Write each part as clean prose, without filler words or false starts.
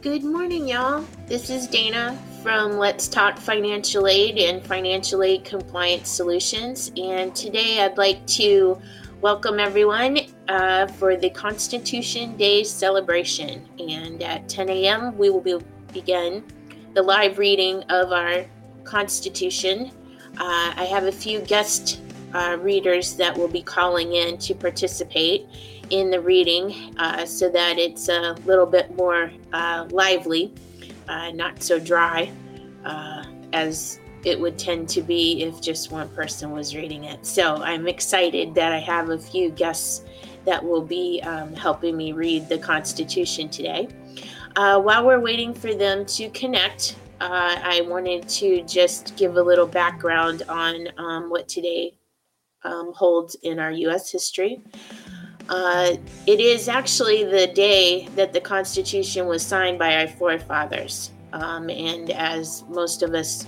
Good morning, y'all. This is Dana from Let's Talk Financial Aid and Financial Aid Compliance Solutions, and today I'd like to welcome everyone for the Constitution Day celebration. And at 10 a.m. we will begin the live reading of our Constitution. I have a few guest readers that will be calling in to participate in the reading so that it's a little bit more lively, not so dry as it would tend to be if just one person was reading it. So I'm excited that I have a few guests that will be helping me read the Constitution today. While we're waiting for them to connect, I wanted to just give a little background on what today holds in our U.S. history. It is actually the day that the Constitution was signed by our forefathers. And as most of us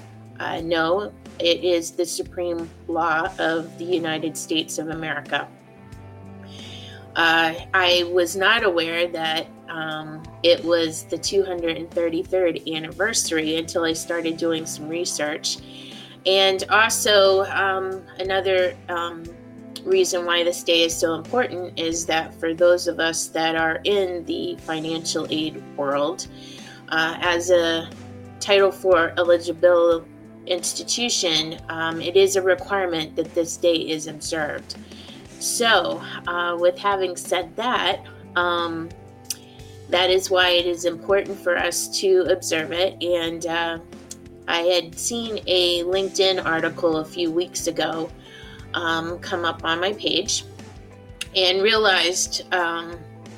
know, it is the supreme law of the United States of America. I was not aware that it was the 233rd anniversary until I started doing some research. And also another reason why this day is so important is that for those of us that are in the financial aid world, as a Title IV eligible institution, it is a requirement that this day is observed. So with having said that, that is why it is important for us to observe it. And I had seen a LinkedIn article a few weeks ago come up on my page, and realized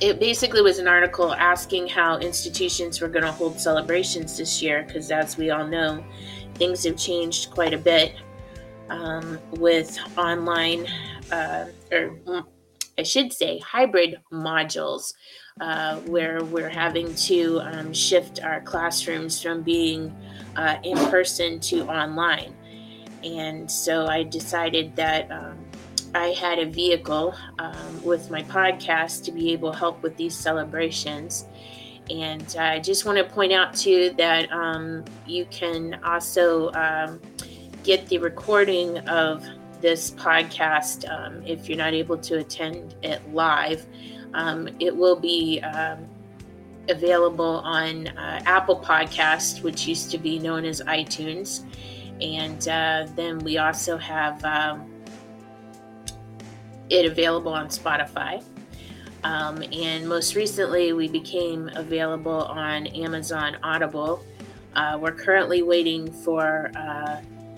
it basically was an article asking how institutions were going to hold celebrations this year, because as we all know, things have changed quite a bit with online or I should say hybrid modules, where we're having to shift our classrooms from being in person to online. And so I decided that I had a vehicle with my podcast to be able to help with these celebrations. And I just want to point out too that you can also get the recording of this podcast if you're not able to attend it live. It will be available on Apple Podcast, which used to be known as iTunes. And then we also have it available on Spotify. And most recently, we became available on Amazon Audible. We're currently waiting for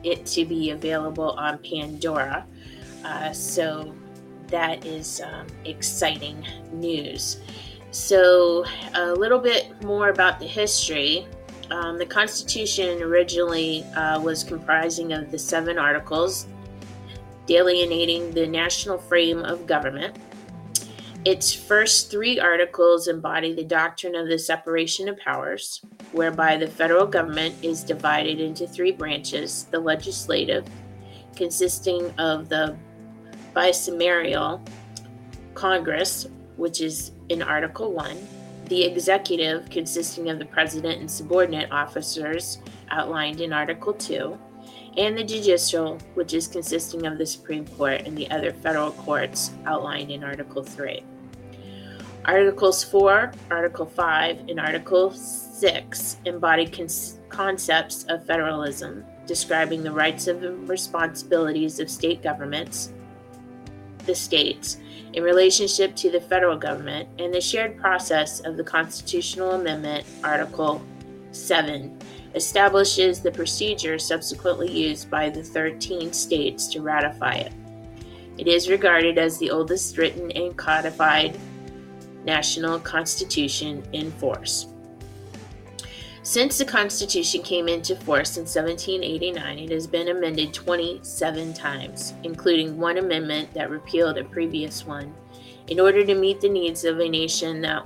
it to be available on Pandora. So that is exciting news. So a little bit more about the history. The Constitution originally was comprising of the 7 articles delineating the national frame of government. Its first 3 articles embody the doctrine of the separation of powers, whereby the federal government is divided into 3 branches: the legislative, consisting of the bicameral Congress, which is in Article 1, the executive, consisting of the president and subordinate officers, outlined in Article 2, and the judicial, which is consisting of the Supreme Court and the other federal courts, outlined in Article 3. Articles 4, Article 5, and Article 6 embody concepts of federalism, describing the rights and responsibilities of state governments, the states, in relationship to the federal government, and the shared process of the Constitutional Amendment. Article 7 establishes the procedure subsequently used by the 13 states to ratify it. It is regarded as the oldest written and codified national constitution in force. Since the Constitution came into force in 1789, it has been amended 27 times, including one amendment that repealed a previous one, in order to meet the needs of a nation that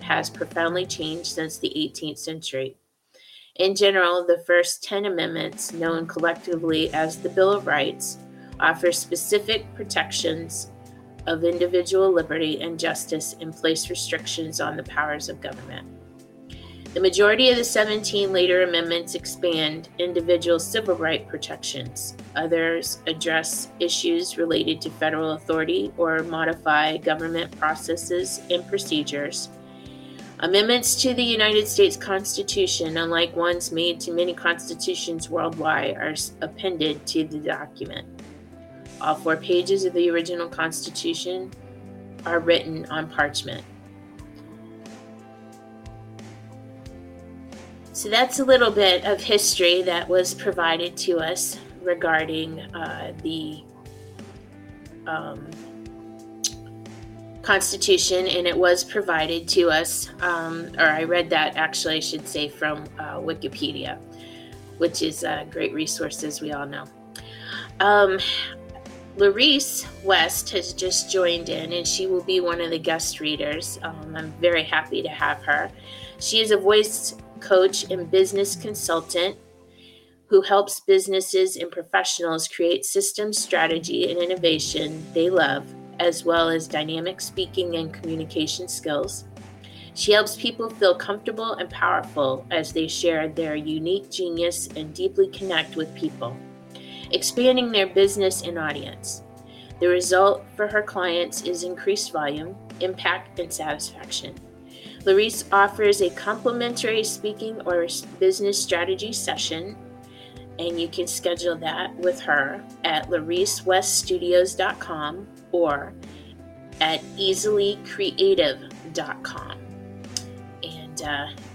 has profoundly changed since the 18th century. In general, the first 10 amendments, known collectively as the Bill of Rights, offer specific protections of individual liberty and justice and place restrictions on the powers of government. The majority of the 17 later amendments expand individual civil right protections. Others address issues related to federal authority or modify government processes and procedures. Amendments to the United States Constitution, unlike ones made to many constitutions worldwide, are appended to the document. All four pages of the original Constitution are written on parchment. So that's a little bit of history that was provided to us regarding the Constitution, and it was provided to us, or I read that actually, I should say, from Wikipedia, which is a great resource, as we all know. Larice West has just joined in, and she will be one of the guest readers. I'm very happy to have her. She is a voice coach and business consultant who helps businesses and professionals create systems, strategy, and innovation they love, as well as dynamic speaking and communication skills. She helps people feel comfortable and powerful as they share their unique genius and deeply connect with people, expanding their business and audience. The result for her clients is increased volume, impact, and satisfaction. Larice offers a complimentary speaking or business strategy session, and you can schedule that with her at LariceWestStudios.com or at EasilyCreative.com. And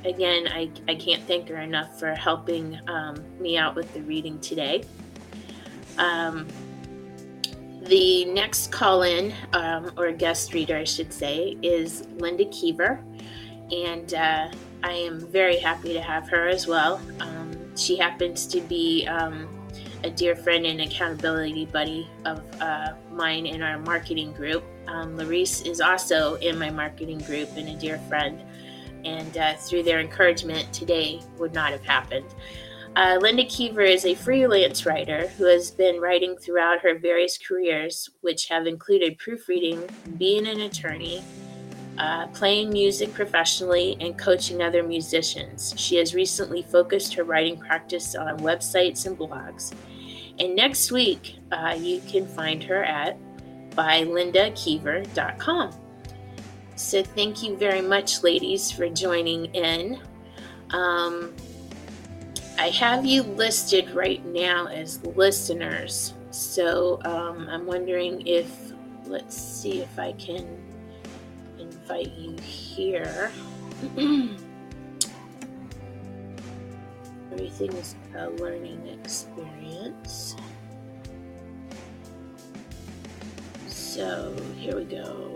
again, I can't thank her enough for helping me out with the reading today. The next call-in, or guest reader, I should say, is Linda Kiever, and I am very happy to have her as well. She happens to be a dear friend and accountability buddy of mine in our marketing group. Larice is also in my marketing group and a dear friend, and through their encouragement, today would not have happened. Linda Kiever is a freelance writer who has been writing throughout her various careers, which have included proofreading, being an attorney, playing music professionally, and coaching other musicians. She has recently focused her writing practice on websites and blogs. And next week, you can find her at ByLindaKiever.com. So thank you very much, ladies, for joining in. I have you listed right now as listeners, so I'm wondering if, let's see if I can invite you here. Everything is a learning experience. So here we go.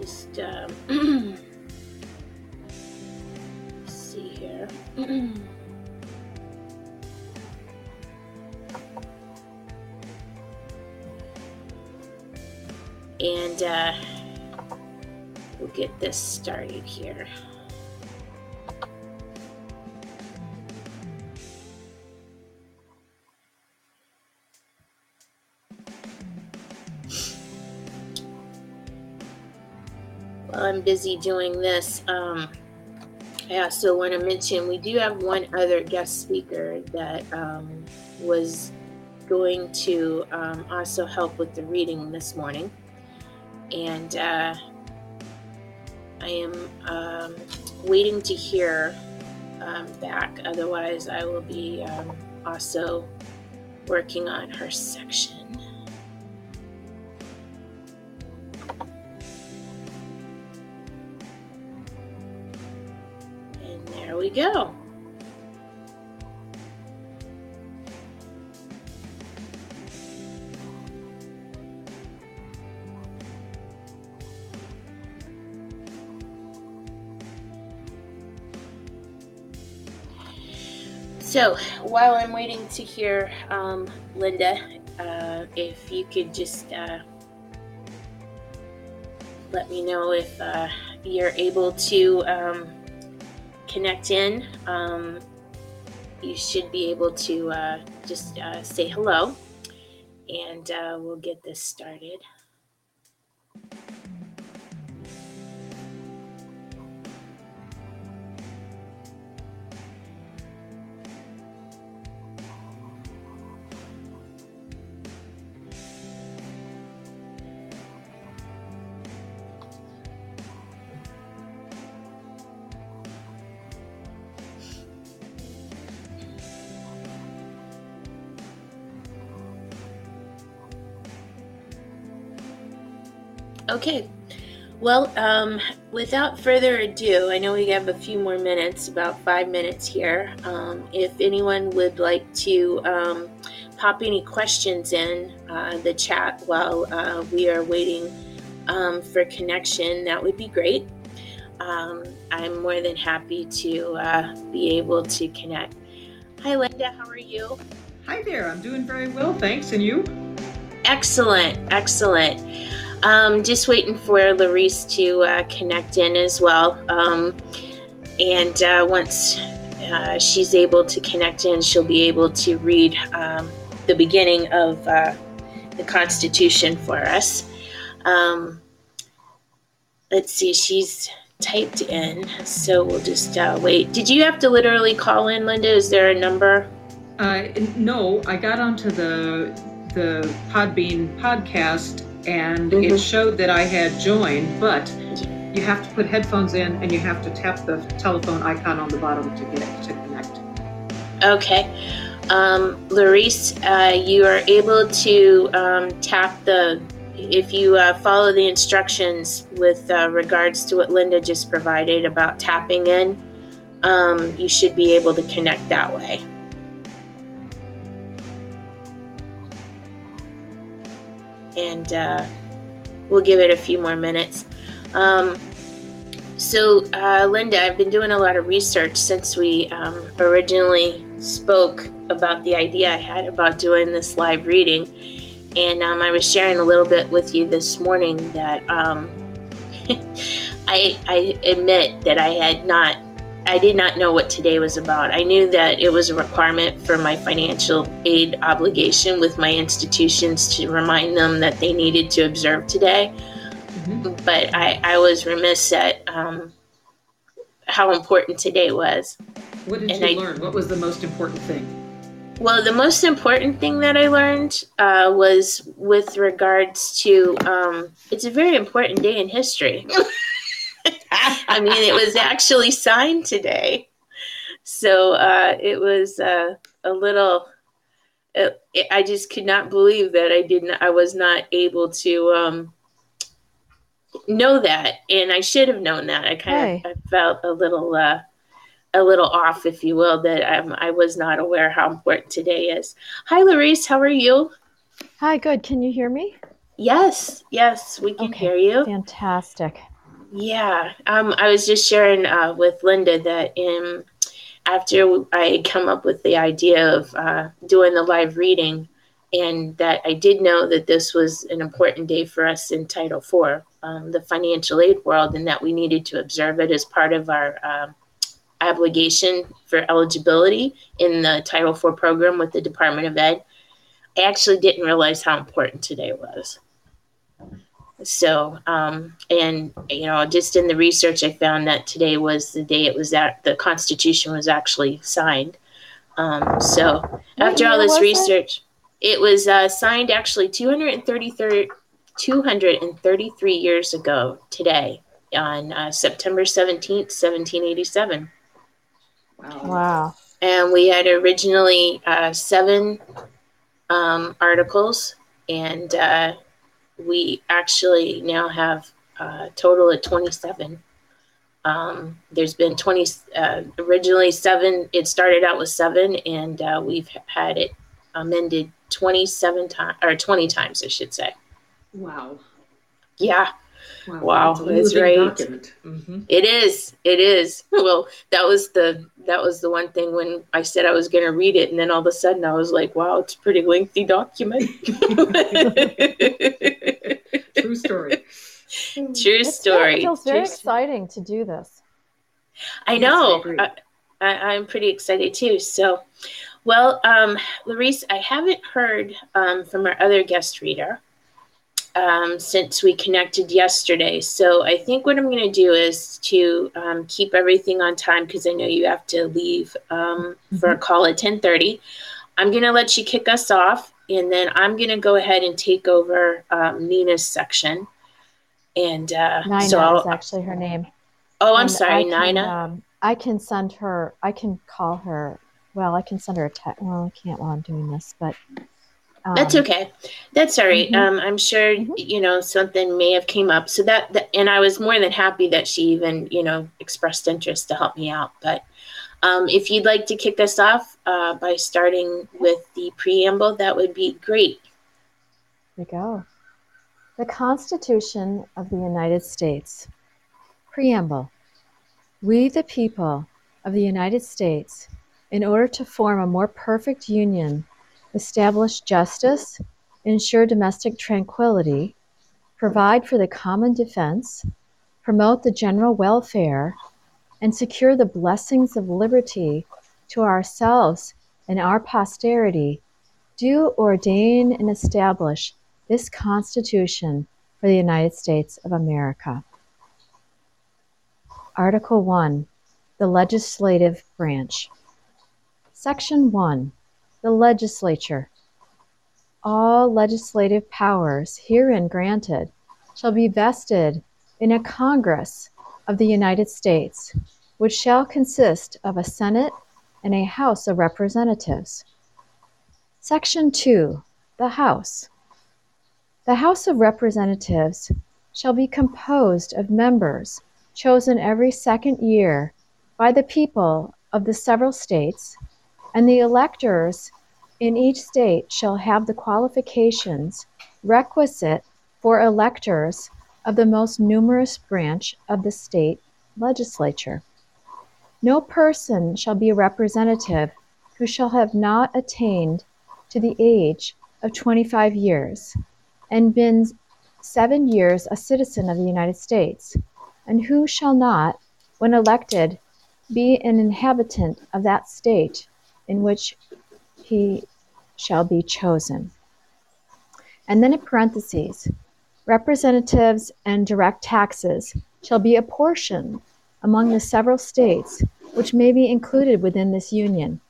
Just see here. And we'll get this started here. I'm busy doing this. I also want to mention we do have one other guest speaker that was going to also help with the reading this morning, and I am waiting to hear back. Otherwise, I will be also working on her section. We go. So while I'm waiting to hear Linda, if you could just let me know if you're able to connect in. You should be able to just say hello, and we'll get this started. Okay. Well, without further ado, I know we have a few more minutes, about 5 minutes here. If anyone would like to pop any questions in the chat while we are waiting for connection, that would be great. I'm more than happy to be able to connect. Hi, Linda. How are you? Hi there. I'm doing very well, thanks. And you? Excellent. Excellent. Just waiting for Larice to connect in as well. And once she's able to connect in, she'll be able to read the beginning of the Constitution for us. Let's see, she's typed in, so we'll just wait. Did you have to literally call in, Linda? Is there a number? No, I got onto the Podbean podcast, and it showed that I had joined, but you have to put headphones in and you have to tap the telephone icon on the bottom to get it to connect. Okay. Larice, you are able to tap the, if you follow the instructions with regards to what Linda just provided about tapping in, you should be able to connect that way. And we'll give it a few more minutes. So, Linda, I've been doing a lot of research since we originally spoke about the idea I had about doing this live reading. And I was sharing a little bit with you this morning that I admit that I did not know what today was about. I knew that it was a requirement for my financial aid obligation with my institutions to remind them that they needed to observe today. Mm-hmm. But I was remiss at how important today was. What did you learn? What was the most important thing? Well, the most important thing that I learned was with regards to, it's a very important day in history. I mean, it was actually signed today, so it was a little. I just could not believe that I didn't. I was not able to know that, and I should have known that. I kind of felt a little off, if you will, that I was not aware how important today is. Hi, Larice. How are you? Hi. Good. Can you hear me? Yes, we can hear you. Fantastic. Yeah, I was just sharing with Linda that after I come up with the idea of doing the live reading, and that I did know that this was an important day for us in Title IV, the financial aid world, and that we needed to observe it as part of our obligation for eligibility in the Title IV program with the Department of Ed. I actually didn't realize how important today was. So, and, you know, just in the research, I found that today was the day it was that the Constitution was actually signed. So after all this research, it was signed actually 233 years ago today on September 17th, 1787. Wow. And we had originally 7 articles, and we actually now have a total of 27. There's been originally 7. It started out with 7, and we've had it amended 20 times, I should say. Wow. Yeah. Wow. That's right. Mm-hmm. It is. Well, that was the one thing when I said I was going to read it. And then all of a sudden I was like, wow, it's a pretty lengthy document. True story. It feels very exciting to do this. I know. I'm pretty excited too. So, well, Larice, I haven't heard from our other guest reader since we connected yesterday. So I think what I'm going to do is to keep everything on time, because I know you have to leave for a call at 10:30. I'm going to let you kick us off, and then I'm going to go ahead and take over Nina's section. And Nina is actually her name. Oh, I'm sorry, Nina. I can call her. Well, I can send her a text. Well, I can't while I'm doing this, but That's okay. That's all right. Mm-hmm. I'm sure, you know, something may have came up. So that, and I was more than happy that she even, you know, expressed interest to help me out. But if you'd like to kick us off by starting with the preamble, that would be great. There we go. The Constitution of the United States. Preamble. We, the people of the United States, in order to form a more perfect union, establish justice, ensure domestic tranquility, provide for the common defense, promote the general welfare, and secure the blessings of liberty to ourselves and our posterity, do ordain and establish this Constitution for the United States of America. Article 1, the Legislative Branch. Section 1, the Legislature. All legislative powers herein granted shall be vested in a Congress of the United States, which shall consist of a Senate and a House of Representatives. Section 2, the House. The House of Representatives shall be composed of members chosen every second year by the people of the several states, and the electors in each state shall have the qualifications requisite for electors of the most numerous branch of the state legislature. No person shall be a representative who shall have not attained to the age of 25 years and been 7 years a citizen of the United States, and who shall not, when elected, be an inhabitant of that state in which he shall be chosen. And then in parentheses, representatives and direct taxes shall be apportioned among the several states which may be included within this union,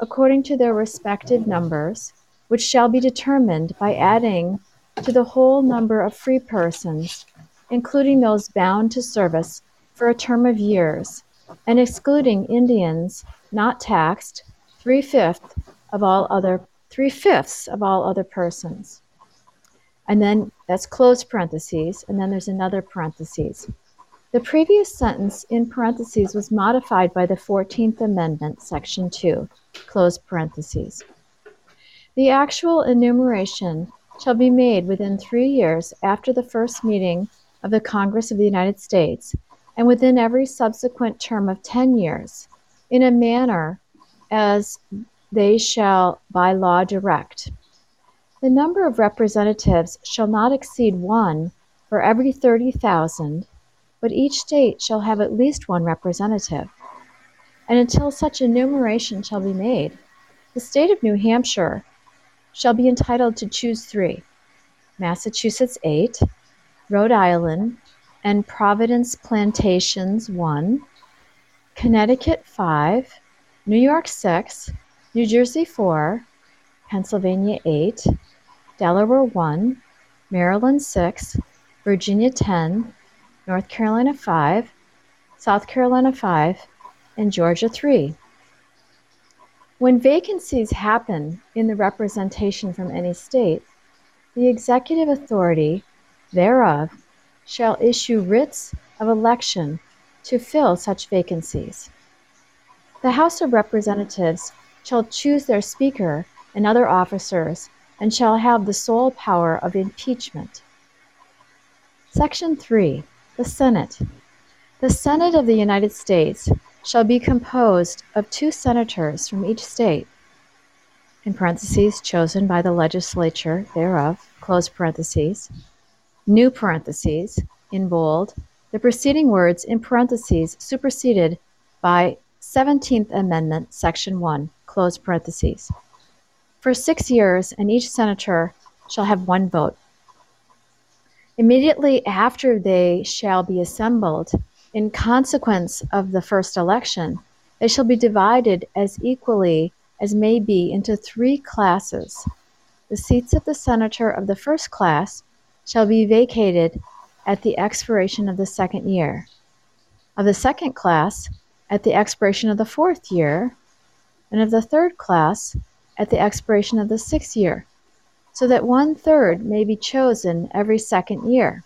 according to their respective numbers, which shall be determined by adding to the whole number of free persons, including those bound to service for a term of years, and excluding Indians not taxed, 3/5 of all other persons. And then that's closed parentheses, and then there's another parentheses. The previous sentence in parentheses was modified by the 14th Amendment, Section 2, closed parentheses. The actual enumeration shall be made within 3 years after the first meeting of the Congress of the United States, and within every subsequent term of 10 years, in a manner as they shall by law direct. The number of representatives shall not exceed one for every 30,000, but each state shall have at least one representative. And until such enumeration shall be made, the state of New Hampshire shall be entitled to choose 3, Massachusetts 8, Rhode Island and Providence Plantations 1, Connecticut 5, New York 6, New Jersey 4, Pennsylvania 8, Delaware 1, Maryland 6, Virginia 10, North Carolina 5, South Carolina 5, and Georgia 3. When vacancies happen in the representation from any state, the executive authority thereof shall issue writs of election to fill such vacancies. The House of Representatives shall choose their speaker and other officers, and shall have the sole power of impeachment. Section 3, the Senate. The Senate of the United States shall be composed of 2 senators from each state, in parentheses, chosen by the legislature thereof, close parentheses, new parentheses, in bold, the preceding words in parentheses superseded by 17th Amendment, Section 1, close parentheses, for 6 years, and each senator shall have 1 vote. Immediately after they shall be assembled, in consequence of the first election, they shall be divided as equally as may be into 3 classes. The seats of the senator of the first class shall be vacated at the expiration of the 2nd year, of the 2nd class at the expiration of the 4th year, and of the 3rd class at the expiration of the 6th year, so that 1/3 may be chosen every second year.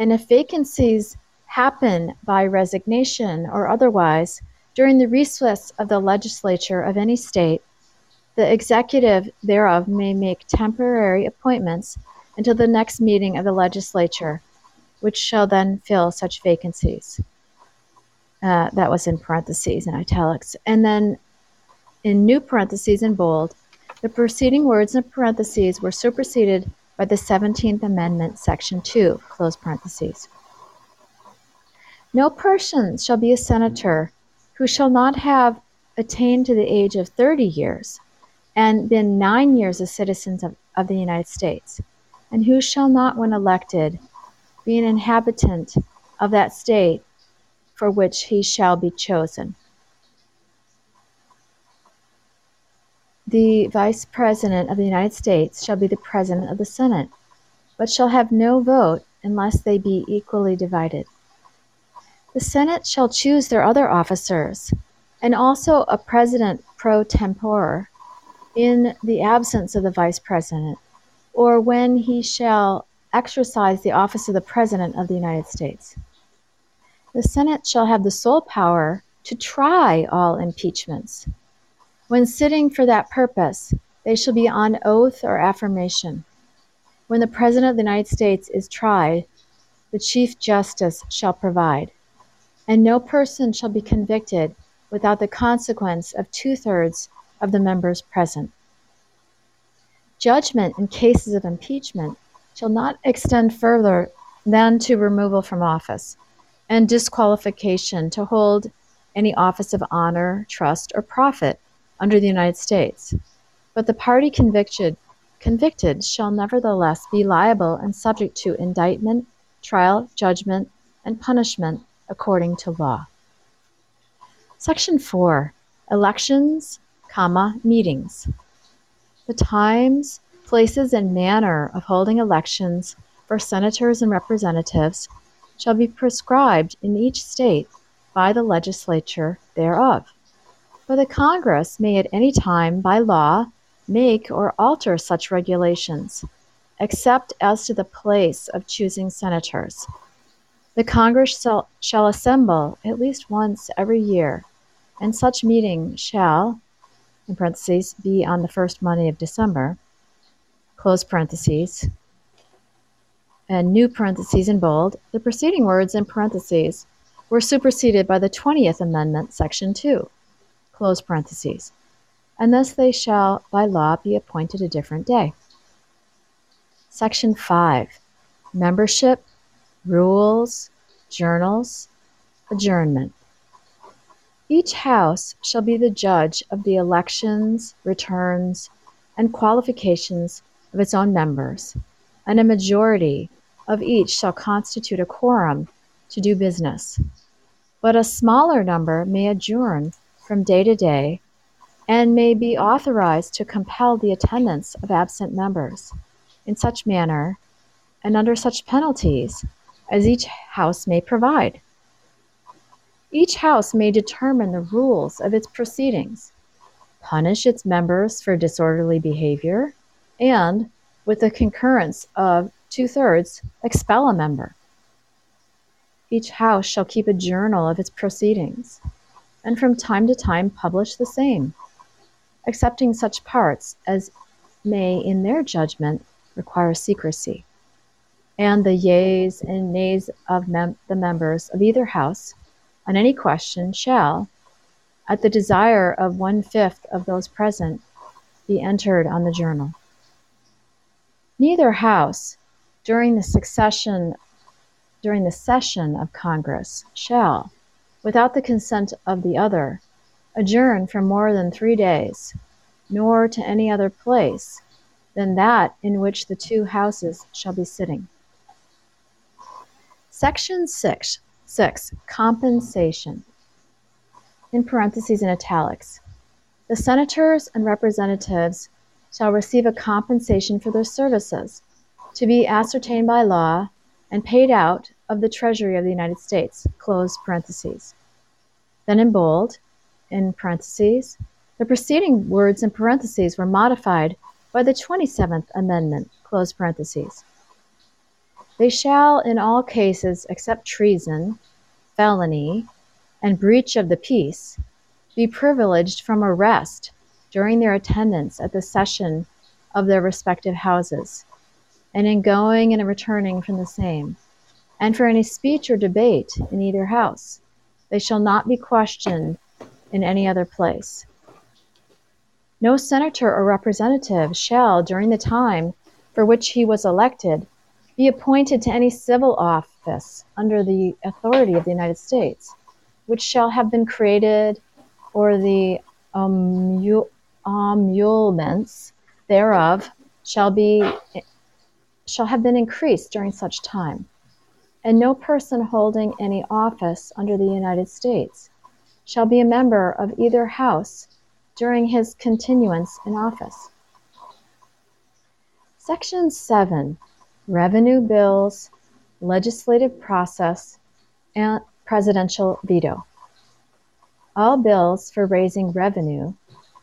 And if vacancies happen by resignation or otherwise during the recess of the legislature of any state, the executive thereof may make temporary appointments until the next meeting of the legislature, which shall then fill such vacancies. That was in parentheses and italics. And then in new parentheses in bold, the preceding words in parentheses were superseded by the 17th Amendment, Section 2, close parentheses. No person shall be a senator who shall not have attained to the age of 30 years and been 9 years a citizen of the United States, and who shall not, when elected, be an inhabitant of that state for which he shall be chosen. The Vice President of the United States shall be the President of the Senate, but shall have no vote unless they be equally divided. The Senate shall choose their other officers, and also a President pro tempore, in the absence of the Vice President, or when he shall exercise the office of the President of the United States. The Senate shall have the sole power to try all impeachments. When sitting for that purpose, they shall be on oath or affirmation. When the President of the United States is tried, the Chief Justice shall provide, and no person shall be convicted without the consequence of 2/3 of the members present. Judgment in cases of impeachment shall not extend further than to removal from office and disqualification to hold any office of honor, trust, or profit under the United States. But the party convicted shall nevertheless be liable and subject to indictment, trial, judgment, and punishment according to law. Section 4, elections, meetings. The times, places, and manner of holding elections for senators and representatives shall be prescribed in each state by the legislature thereof. But the Congress may at any time by law make or alter such regulations, except as to the place of choosing senators. The Congress shall assemble at least once every year, and such meeting shall, in parentheses, be on the first Monday of December, close parentheses, and new parentheses in bold, the preceding words in parentheses were superseded by the 20th Amendment, Section 2, close parentheses, and thus they shall, by law, be appointed a different day. Section 5, membership, rules, journals, adjournment. Each house shall be the judge of the elections, returns, and qualifications of its own members, and a majority of each shall constitute a quorum to do business. But a smaller number may adjourn from day to day and may be authorized to compel the attendance of absent members in such manner and under such penalties as each house may provide. Each house may determine the rules of its proceedings, punish its members for disorderly behavior, and with the concurrence of 2/3, expel a member. Each house shall keep a journal of its proceedings, and from time to time publish the same, excepting such parts as may, in their judgment, require secrecy. And the yeas and nays of the members of either house on any question shall, at the desire of 1/5 of those present, be entered on the journal. Neither house, during the session of Congress, shall, without the consent of the other, adjourn for more than 3 days, nor to any other place than that in which the two houses shall be sitting. Section 6, compensation. In parentheses and italics, the senators and representatives shall receive a compensation for their services, to be ascertained by law and paid out of the Treasury of the United States, close parentheses. Then in bold, in parentheses, the preceding words in parentheses were modified by the 27th Amendment, close parentheses. They shall in all cases except treason, felony, and breach of the peace be privileged from arrest during their attendance at the session of their respective houses, and in going and returning from the same, and for any speech or debate in either house. They shall not be questioned in any other place. No senator or representative shall, during the time for which he was elected, be appointed to any civil office under the authority of the United States, which shall have been created, or the emoluments thereof shall have been increased during such time. And no person holding any office under the United States shall be a member of either house during his continuance in office. Section 7, Revenue Bills, Legislative Process, and Presidential Veto. All bills for raising revenue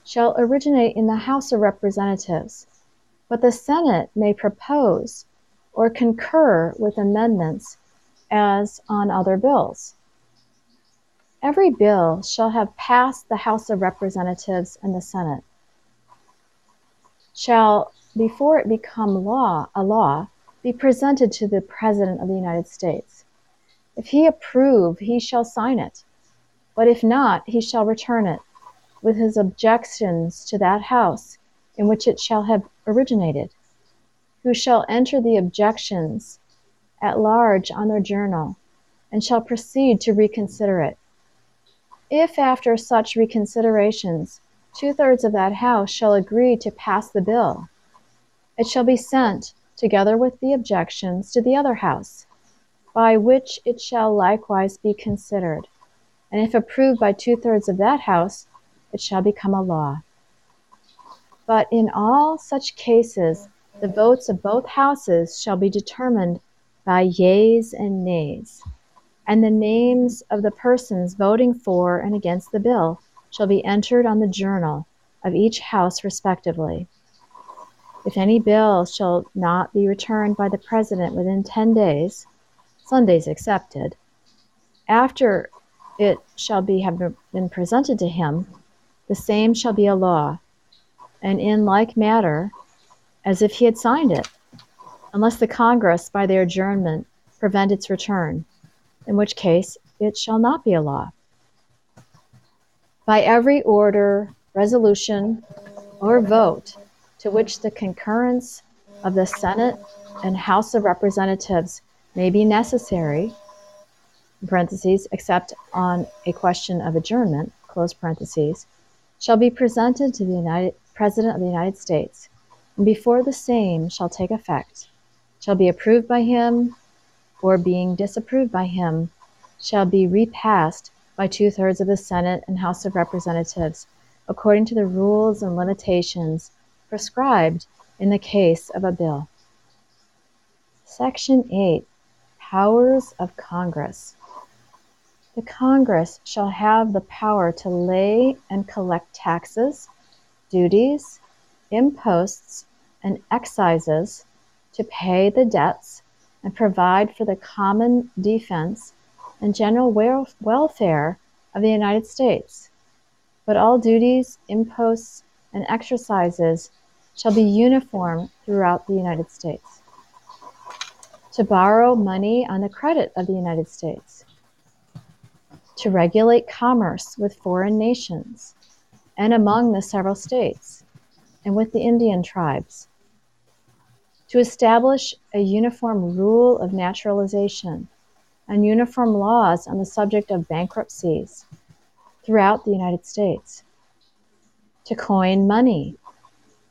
shall originate in the House of Representatives, but the Senate may propose or concur with amendments as on other bills. Every bill shall have passed the House of Representatives and the Senate, shall, before it become a law, be presented to the President of the United States. If he approve, he shall sign it, but if not, he shall return it with his objections to that House in which it shall have originated, who shall enter the objections at large on their journal, and shall proceed to reconsider it. If after such reconsiderations, 2/3 of that House shall agree to pass the bill, it shall be sent, together with the objections, to the other House, by which it shall likewise be considered, and if approved by 2/3 of that House, it shall become a law. But in all such cases, the votes of both Houses shall be determined by yeas and nays, and the names of the persons voting for and against the bill shall be entered on the journal of each House respectively. If any bill shall not be returned by the President within 10 days, Sundays excepted, after it shall have been presented to him, the same shall be a law, and in like matter as if he had signed it, unless the Congress by their adjournment prevent its return, in which case it shall not be a law. By every order, resolution, or vote to which the concurrence of the Senate and House of Representatives may be necessary, in parentheses, except on a question of adjournment, close parentheses, shall be presented to the President of the United States, and before the same shall take effect, shall be approved by him, or being disapproved by him, shall be repassed by 2/3 of the Senate and House of Representatives, according to the rules and limitations prescribed in the case of a bill. Section 8, Powers of Congress. The Congress shall have the power to lay and collect taxes, duties, imposts, and excises, to pay the debts, and provide for the common defense and general welfare of the United States. But all duties, imposts, and excises shall be uniform throughout the United States. To borrow money on the credit of the United States. To regulate commerce with foreign nations and among the several states and with the Indian tribes. To establish a uniform rule of naturalization and uniform laws on the subject of bankruptcies throughout the United States. To coin money,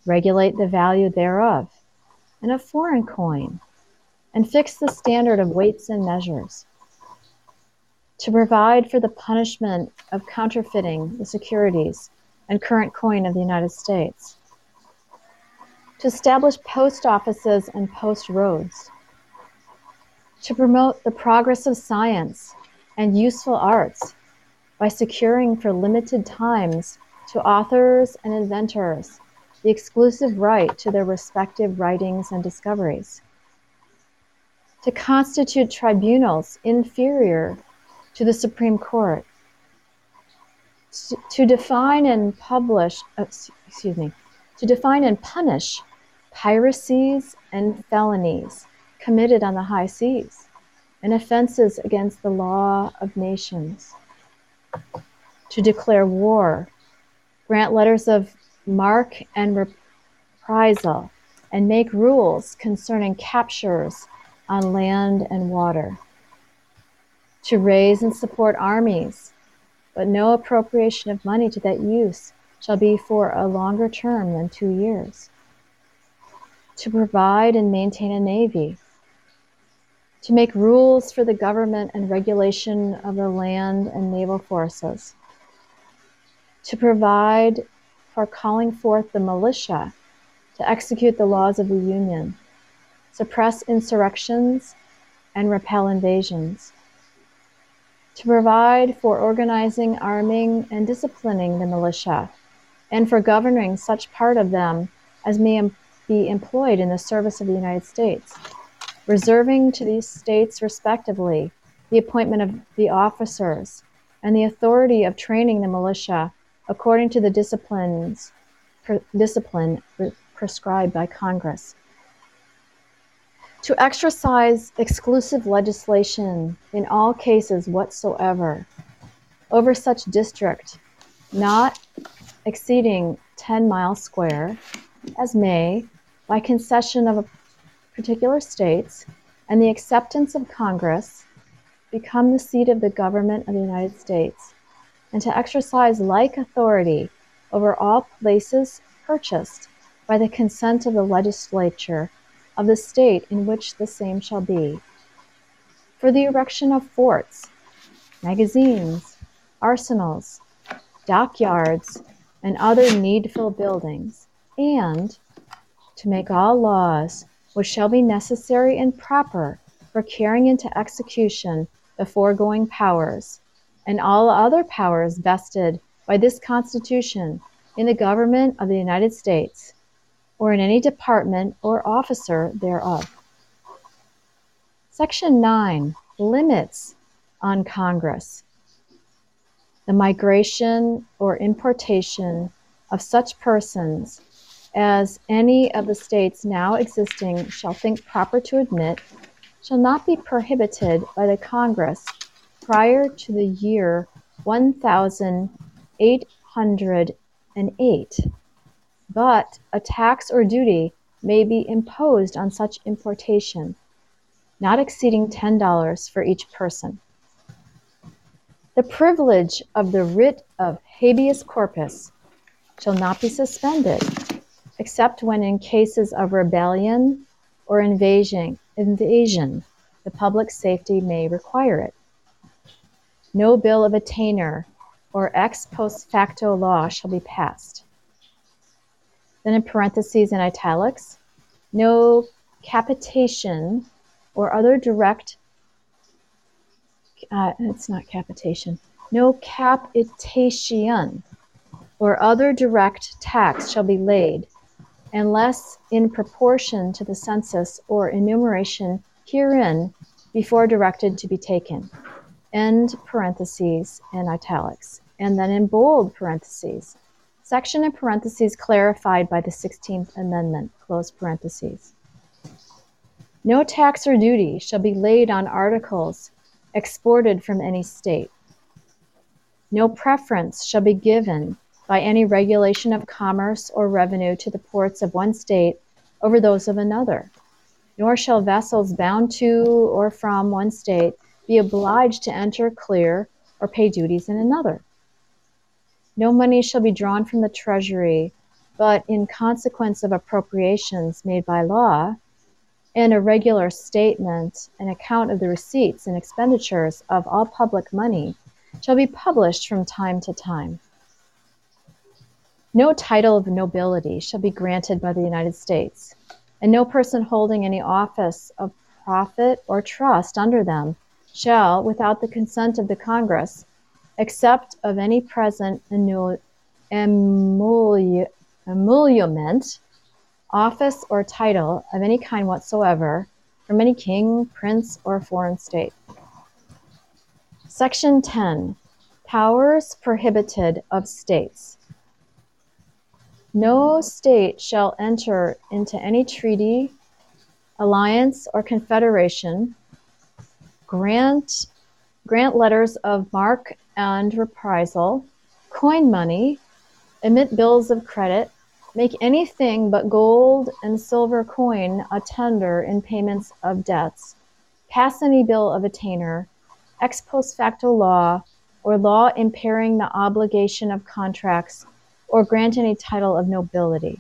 regulate the value thereof, and of foreign coin, and fix the standard of weights and measures. To provide for the punishment of counterfeiting the securities and current coin of the United States. To establish post offices and post roads, to promote the progress of science and useful arts by securing for limited times to authors and inventors the exclusive right to their respective writings and discoveries, to constitute tribunals inferior to the Supreme Court, to define and punish piracies and felonies committed on the high seas and offenses against the law of nations, to declare war, grant letters of marque and reprisal, and make rules concerning captures on land and water, to raise and support armies, but no appropriation of money to that use shall be for a longer term than 2 years, to provide and maintain a navy, to make rules for the government and regulation of the land and naval forces, to provide for calling forth the militia, to execute the laws of the Union, suppress insurrections, and repel invasions, to provide for organizing, arming, and disciplining the militia, and for governing such part of them as may be employed in the service of the United States, reserving to these states respectively the appointment of the officers and the authority of training the militia according to the discipline prescribed by Congress, to exercise exclusive legislation in all cases whatsoever over such district not exceeding 10 miles square as may, by concession of a particular states and the acceptance of Congress, become the seat of the government of the United States, and to exercise like authority over all places purchased by the consent of the legislature of the state in which the same shall be, for the erection of forts, magazines, arsenals, dockyards, and other needful buildings, and to make all laws which shall be necessary and proper for carrying into execution the foregoing powers, and all other powers vested by this Constitution in the government of the United States, or in any department or officer thereof. Section 9 limits on Congress the migration or importation of such persons as any of the states now existing shall think proper to admit, shall not be prohibited by the Congress prior to the year 1808, but a tax or duty may be imposed on such importation, not exceeding $10 for each person. The privilege of the writ of habeas corpus shall not be suspended, except when in cases of rebellion or invasion, the public safety may require it. No bill of attainder or ex post facto law shall be passed. Then in parentheses and italics, no capitation or other direct, no capitation or other direct tax shall be laid unless in proportion to the census or enumeration herein before directed to be taken. End parentheses and italics. And then in bold parentheses, section in parentheses clarified by the 16th Amendment, close parentheses. No tax or duty shall be laid on articles exported from any state. No preference shall be given by any regulation of commerce or revenue to the ports of one state over those of another, nor shall vessels bound to or from one state be obliged to enter, clear, or pay duties in another. No money shall be drawn from the treasury, but in consequence of appropriations made by law, and a regular statement and account of the receipts and expenditures of all public money shall be published from time to time. No title of nobility shall be granted by the United States, and no person holding any office of profit or trust under them shall, without the consent of the Congress, except of any present emolu- emolument, office or title of any kind whatsoever from any king, prince, or foreign state. Section 10, powers prohibited of states. No state shall enter into any treaty, alliance, or confederation, grant letters of marque and reprisal, coin money, emit bills of credit, make anything but gold and silver coin a tender in payments of debts, pass any bill of attainder, ex post facto law, or law impairing the obligation of contracts, or grant any title of nobility.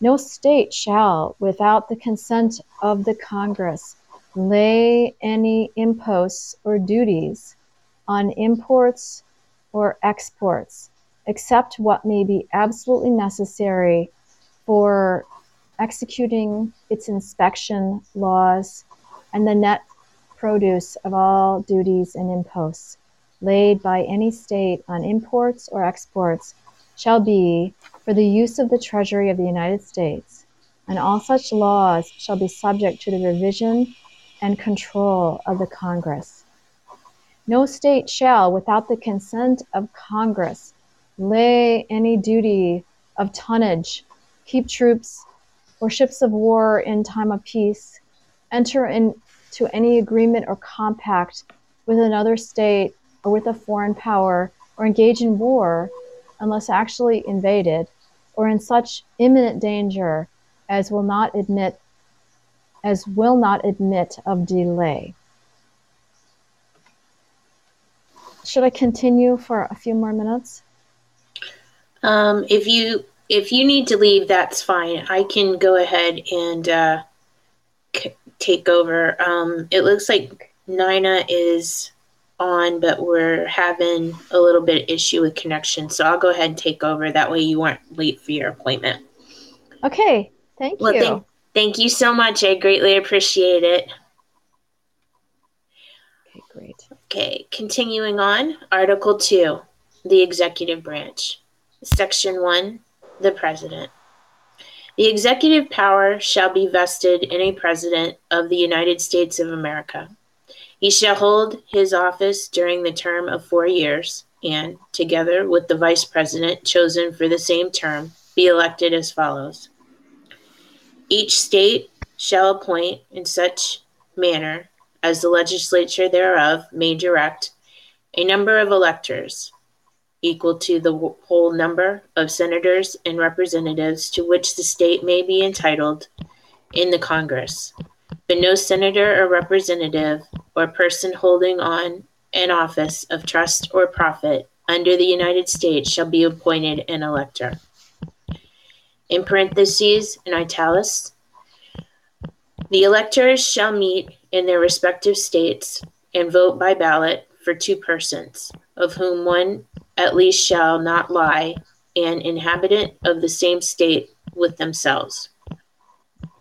No state shall, without the consent of the Congress, lay any imposts or duties on imports or exports, except what may be absolutely necessary for executing its inspection laws and the net produce of all duties and imposts laid by any state on imports or exports shall be for the use of the Treasury of the United States, and all such laws shall be subject to the revision and control of the Congress. No state shall, without the consent of Congress, lay any duty of tonnage, keep troops or ships of war in time of peace, enter into any agreement or compact with another state or with a foreign power, or engage in war unless actually invaded or in such imminent danger as will not admit of delay. Should I continue for a few more minutes? If you need to leave, that's fine. I can go ahead and take over. It looks like Nina is on, but we're having a little bit of issue with connection. So I'll go ahead and take over. That way you weren't late for your appointment. Okay. Thank you. Thank you so much. I greatly appreciate it. Okay, great. Okay. Continuing on, Article 2, the Executive Branch. Section 1, the President. The executive power shall be vested in a President of the United States of America. He shall hold his office during the term of 4 years and, together with the Vice President chosen for the same term, be elected as follows. Each state shall appoint in such manner as the legislature thereof may direct a number of electors, equal to the whole number of senators and representatives to which the state may be entitled in the Congress. But no senator or representative or person holding on an office of trust or profit under the United States shall be appointed an elector. In parentheses and italics, the electors shall meet in their respective states and vote by ballot for two persons, of whom one at least shall not lie an inhabitant of the same state with themselves.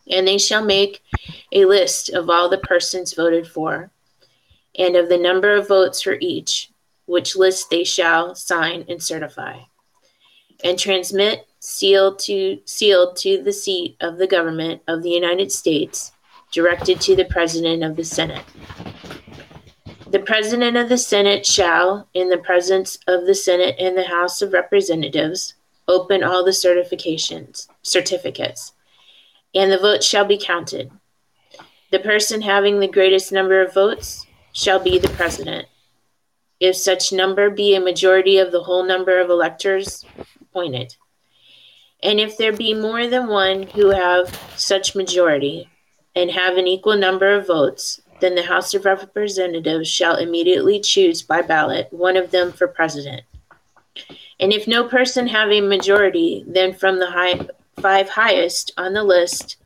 And they shall make a list of all the persons voted for, and of the number of votes for each, which list they shall sign and certify, and transmit sealed to the seat of the government of the United States, directed to the President of the Senate. The President of the Senate shall, in the presence of the Senate and the House of Representatives, open all the certificates, and the votes shall be counted. The person having the greatest number of votes shall be the President. If such number be a majority of the whole number of electors appointed, and if there be more than one who have such majority and have an equal number of votes, then the House of Representatives shall immediately choose by ballot one of them for president. And if no person have a majority, then from the five highest on the list,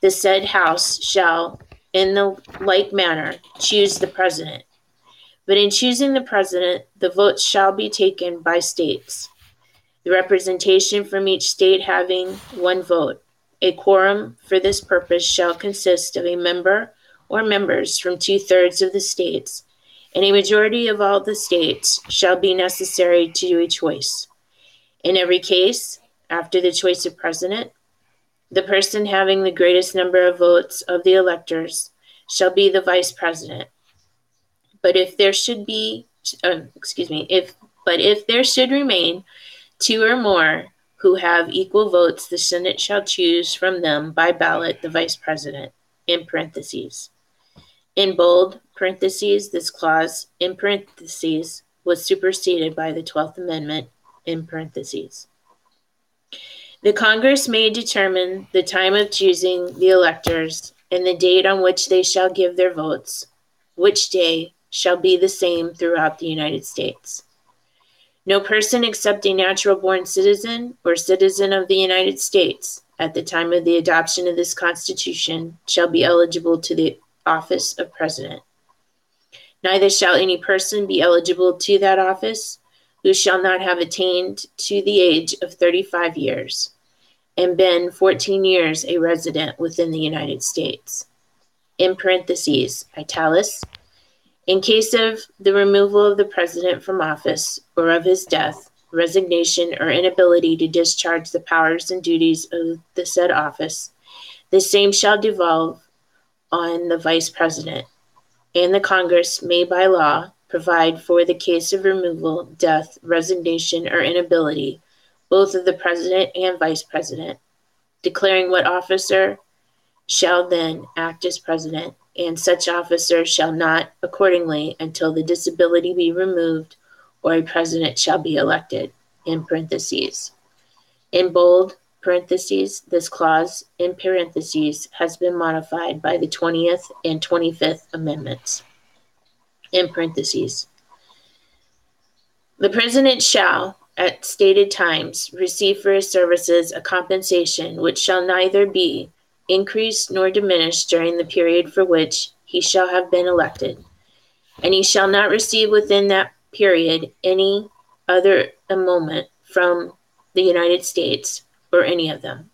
the said House shall, in the like manner, choose the president. But in choosing the president, the votes shall be taken by states, the representation from each state having one vote. A quorum for this purpose shall consist of a member or members from 2/3 of the states, and a majority of all the states shall be necessary to a choice. In every case, After the choice of president, the person having the greatest number of votes of the electors shall be the vice president. But if there should remain two or more who have equal votes, the Senate shall choose from them by ballot the vice president, in parentheses. In bold, parentheses, this clause, in parentheses, was superseded by the 12th Amendment, in parentheses. The Congress may determine the time of choosing the electors and the date on which they shall give their votes, which day shall be the same throughout the United States. No person except a natural-born citizen or citizen of the United States at the time of the adoption of this Constitution shall be eligible to the office of President. Neither shall any person be eligible to that office who shall not have attained to the age of 35 years and been 14 years a resident within the United States. In parentheses, italics. In case of the removal of the president from office or of his death, resignation, or inability to discharge the powers and duties of the said office, the same shall devolve on the vice president, and the Congress may by law provide for the case of removal, death, resignation, or inability, both of the president and vice president, declaring what officer shall then act as president, and such officer shall not accordingly until the disability be removed or a president shall be elected, in parentheses. In bold, parentheses, this clause, in parentheses, has been modified by the 20th and 25th Amendments, in parentheses. The president shall, at stated times, receive for his services a compensation which shall neither be increased nor diminished during the period for which he shall have been elected, and he shall not receive within that period any other emolument from the United States or any of them.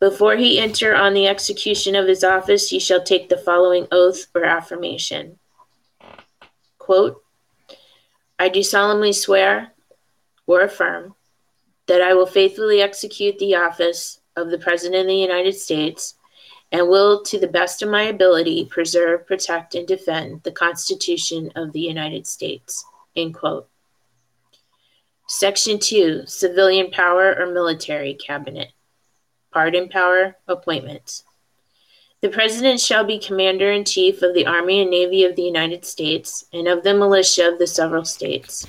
Before he enter on the execution of his office, he shall take the following oath or affirmation. Quote, I do solemnly swear or affirm that I will faithfully execute the office of the President of the United States, and will, to the best of my ability, preserve, protect, and defend the Constitution of the United States, end quote. Section 2, Civilian Power or Military Cabinet. Pardon Power, Appointments. The President shall be Commander-in-Chief of the Army and Navy of the United States, and of the militia of the several states.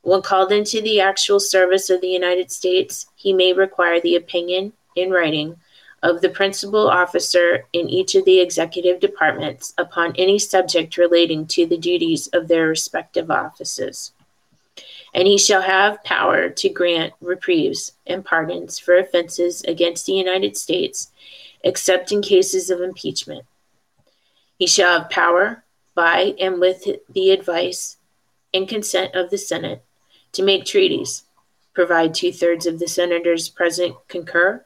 When called into the actual service of the United States, he may require the opinion, in writing, of the principal officer in each of the executive departments upon any subject relating to the duties of their respective offices. And he shall have power to grant reprieves and pardons for offenses against the United States, except in cases of impeachment. He shall have power, by and with the advice and consent of the Senate, to make treaties, provide 2/3 of the senators present concur,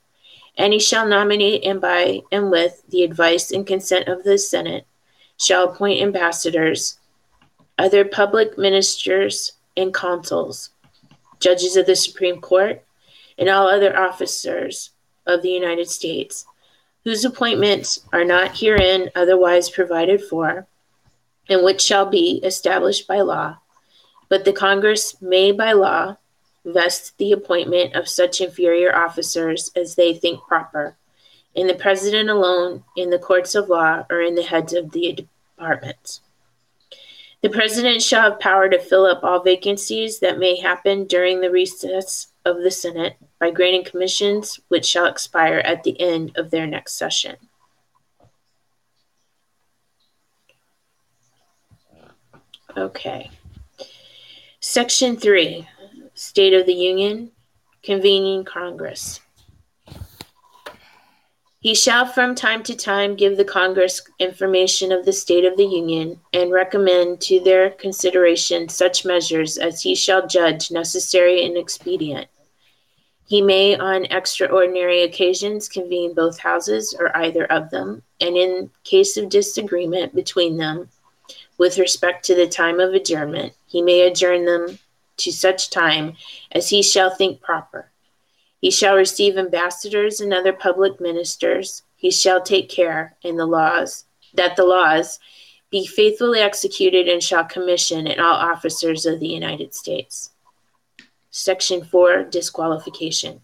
and he shall nominate, and by and with the advice and consent of the Senate, shall appoint ambassadors, other public ministers and consuls, judges of the Supreme Court, and all other officers of the United States, whose appointments are not herein otherwise provided for, and which shall be established by law. But the Congress may by law vest the appointment of such inferior officers as they think proper, in the president alone, in the courts of law, or in the heads of the departments. The president shall have power to fill up all vacancies that may happen during the recess of the Senate by granting commissions which shall expire at the end of their next session. Okay. Section 3, State of the Union, Convening Congress. He shall from time to time give the Congress information of the State of the Union and recommend to their consideration such measures as he shall judge necessary and expedient. He may on extraordinary occasions convene both houses or either of them, and in case of disagreement between them with respect to the time of adjournment, he may adjourn them to such time as he shall think proper, He shall receive ambassadors and other public ministers. He shall take care in the laws, that the laws be faithfully executed, and shall commission in all officers of the United States. Section 4, disqualification.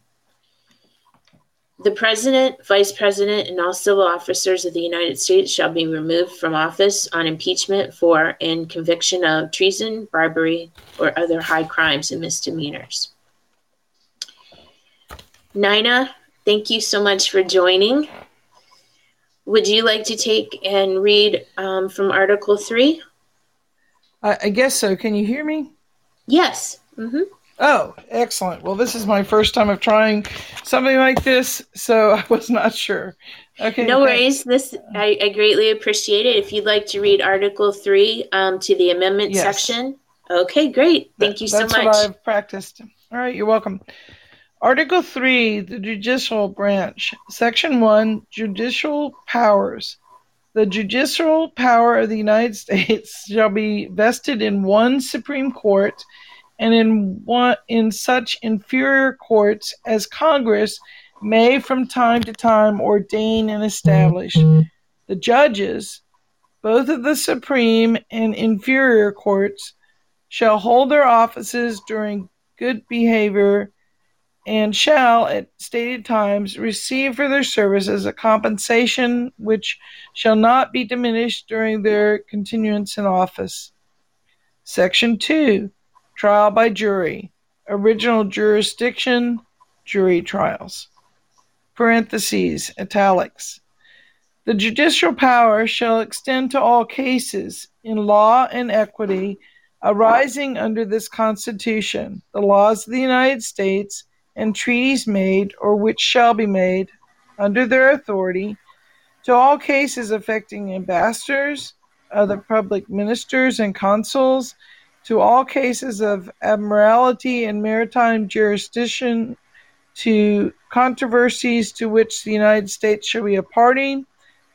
The president, vice president, and all civil officers of the United States shall be removed from office on impeachment for and conviction of treason, bribery, or other high crimes and misdemeanors. Nina, thank you so much for joining. Would you like to take and read from Article 3? I guess so. Can you hear me? Yes. Mm-hmm. Oh, excellent. Well, this is my first time of trying something like this, so I was not sure. Okay. No worries. This I greatly appreciate it. If you'd like to read Article 3 to the amendment section. Okay, great. Thank you so much. That's what I've practiced. All right, you're welcome. Article 3, the Judicial Branch. Section 1, Judicial Powers. The judicial power of the United States shall be vested in one Supreme Court and in such inferior courts as Congress may from time to time ordain and establish. The judges, both of the Supreme and inferior courts, shall hold their offices during good behavior and shall, at stated times, receive for their services a compensation which shall not be diminished during their continuance in office. Section 2, Trial by Jury, Original Jurisdiction, Jury Trials. Parentheses, italics. The judicial power shall extend to all cases in law and equity arising under this Constitution, the laws of the United States, and treaties made or which shall be made under their authority, to all cases affecting ambassadors, other public ministers and consuls, to all cases of admiralty and maritime jurisdiction, to controversies to which the United States shall be a party,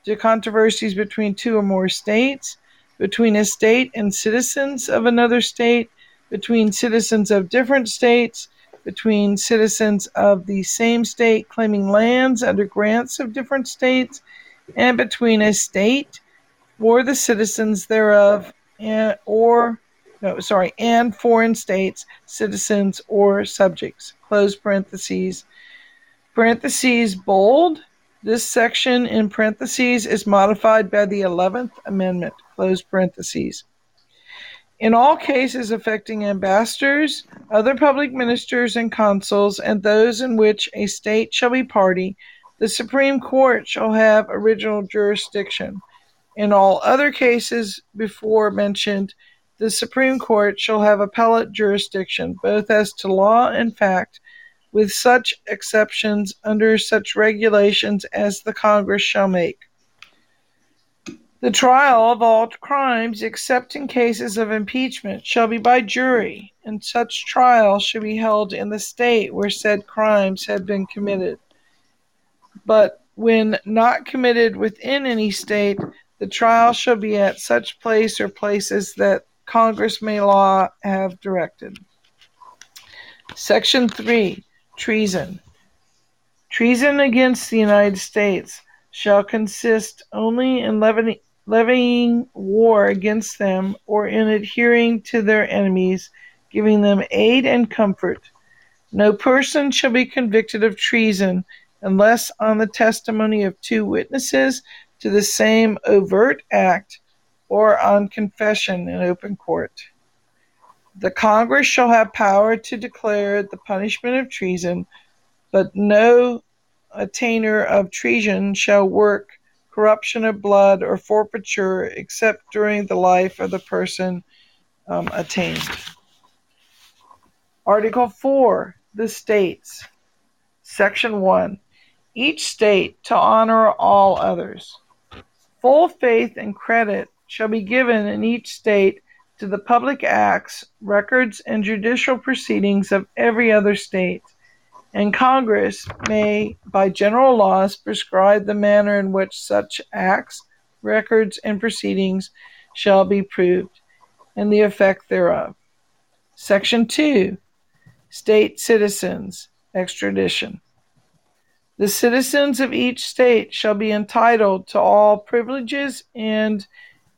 to controversies between two or more states, between a state and citizens of another state, between citizens of different states, between citizens of the same state claiming lands under grants of different states, and between a state or the citizens thereof and foreign states, citizens or subjects. Close parentheses. Parentheses bold. This section in parentheses is modified by the 11th Amendment. Close parentheses. In all cases affecting ambassadors, other public ministers and consuls, and those in which a state shall be party, the Supreme Court shall have original jurisdiction. In all other cases before mentioned, the Supreme Court shall have appellate jurisdiction, both as to law and fact, with such exceptions under such regulations as the Congress shall make. The trial of all crimes, except in cases of impeachment, shall be by jury, and such trial shall be held in the state where said crimes have been committed. But when not committed within any state, the trial shall be at such place or places that Congress may law have directed. Section 3, treason. Treason against the United States shall consist only in levying war against them or in adhering to their enemies, giving them aid and comfort. No person shall be convicted of treason unless on the testimony of two witnesses to the same overt act or on confession in open court. The Congress shall have power to declare the punishment of treason, but no attainder of treason shall work corruption of blood or forfeiture except during the life of the person attainted. Article 4, the states. Section 1, each state to honor all others. Full faith and credit shall be given in each state to the public acts, records, and judicial proceedings of every other state, and Congress may, by general laws, prescribe the manner in which such acts, records, and proceedings shall be proved, and the effect thereof. Section 2, State Citizens. extradition. The citizens of each state shall be entitled to all privileges and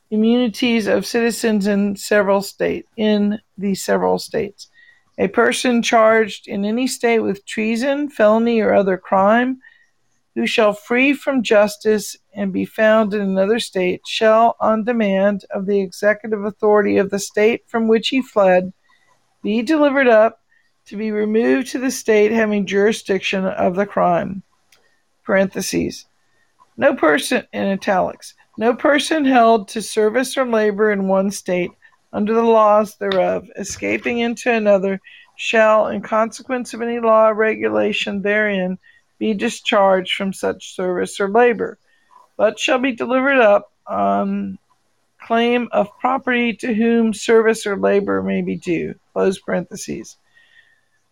immunities of citizens in the several states. A person charged in any state with treason, felony, or other crime, who shall flee from justice and be found in another state, shall, on demand of the executive authority of the state from which he fled, be delivered up to be removed to the state having jurisdiction of the crime. Parentheses. No person, in italics, no person held to service or labor in one state under the laws thereof, escaping into another, shall, in consequence of any law or regulation therein, be discharged from such service or labor, but shall be delivered up on claim of property to whom service or labor may be due. Close parentheses.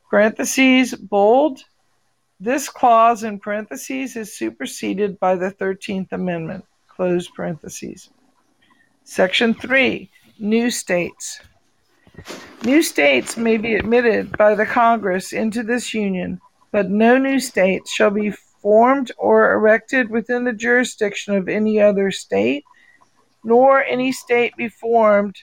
Parentheses, bold. This clause in parentheses is superseded by the 13th Amendment. Close parentheses. Section 3. New states. New states may be admitted by the Congress into this union, but no new state shall be formed or erected within the jurisdiction of any other state, nor any state be formed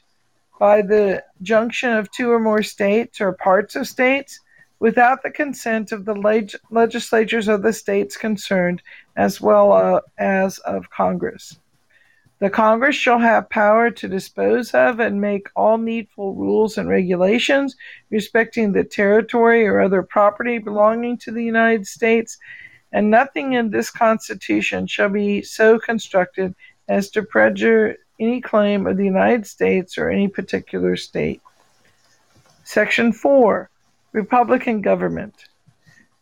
by the junction of two or more states or parts of states without the consent of the legislatures of the states concerned, as well as of Congress. The Congress shall have power to dispose of and make all needful rules and regulations respecting the territory or other property belonging to the United States, and nothing in this Constitution shall be so constructed as to prejudice any claim of the United States or any particular state. Section 4. Republican government.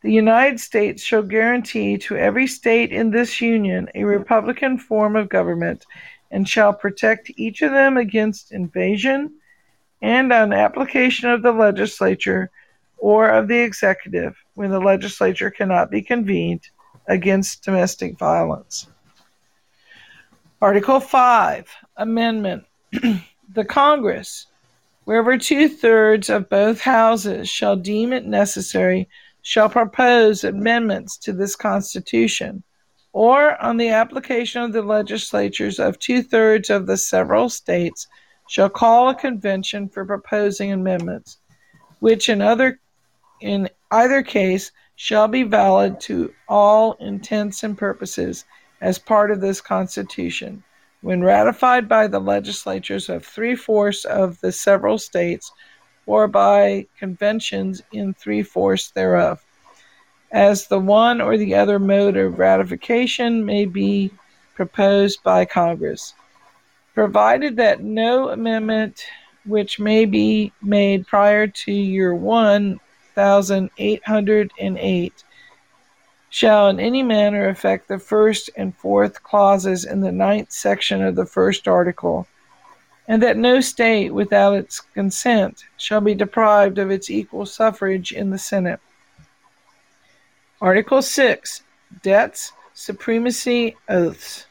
The United States shall guarantee to every state in this union a republican form of government, and shall protect each of them against invasion, and on application of the legislature or of the executive, when the legislature cannot be convened, against domestic violence. Article 5, Amendment. The Congress, wherever 2/3 of both houses shall deem it necessary, shall propose amendments to this Constitution, or on the application of the legislatures of 2/3 of the several states, shall call a convention for proposing amendments, which in either case shall be valid to all intents and purposes as part of this Constitution, when ratified by the legislatures of 3/4 of the several states, or by conventions in 3/4 thereof, as the one or the other mode of ratification may be proposed by Congress, provided that no amendment which may be made prior to year 1808 shall in any manner affect the first and fourth clauses in the 9th section of the first article, and that no state without its consent shall be deprived of its equal suffrage in the Senate. Article 6, Debts, Supremacy, Oaths.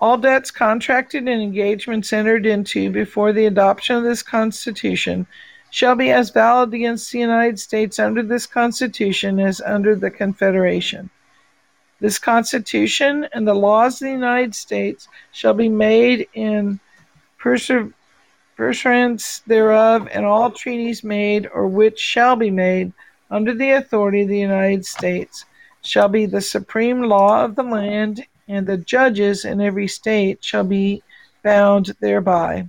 All debts contracted and engagements entered into before the adoption of this Constitution shall be as valid against the United States under this Constitution as under the Confederation. This Constitution and the laws of the United States shall be made in pursuance thereof, and all treaties made or which shall be made under the authority of the United States shall be the supreme law of the land, and the judges in every state shall be bound thereby.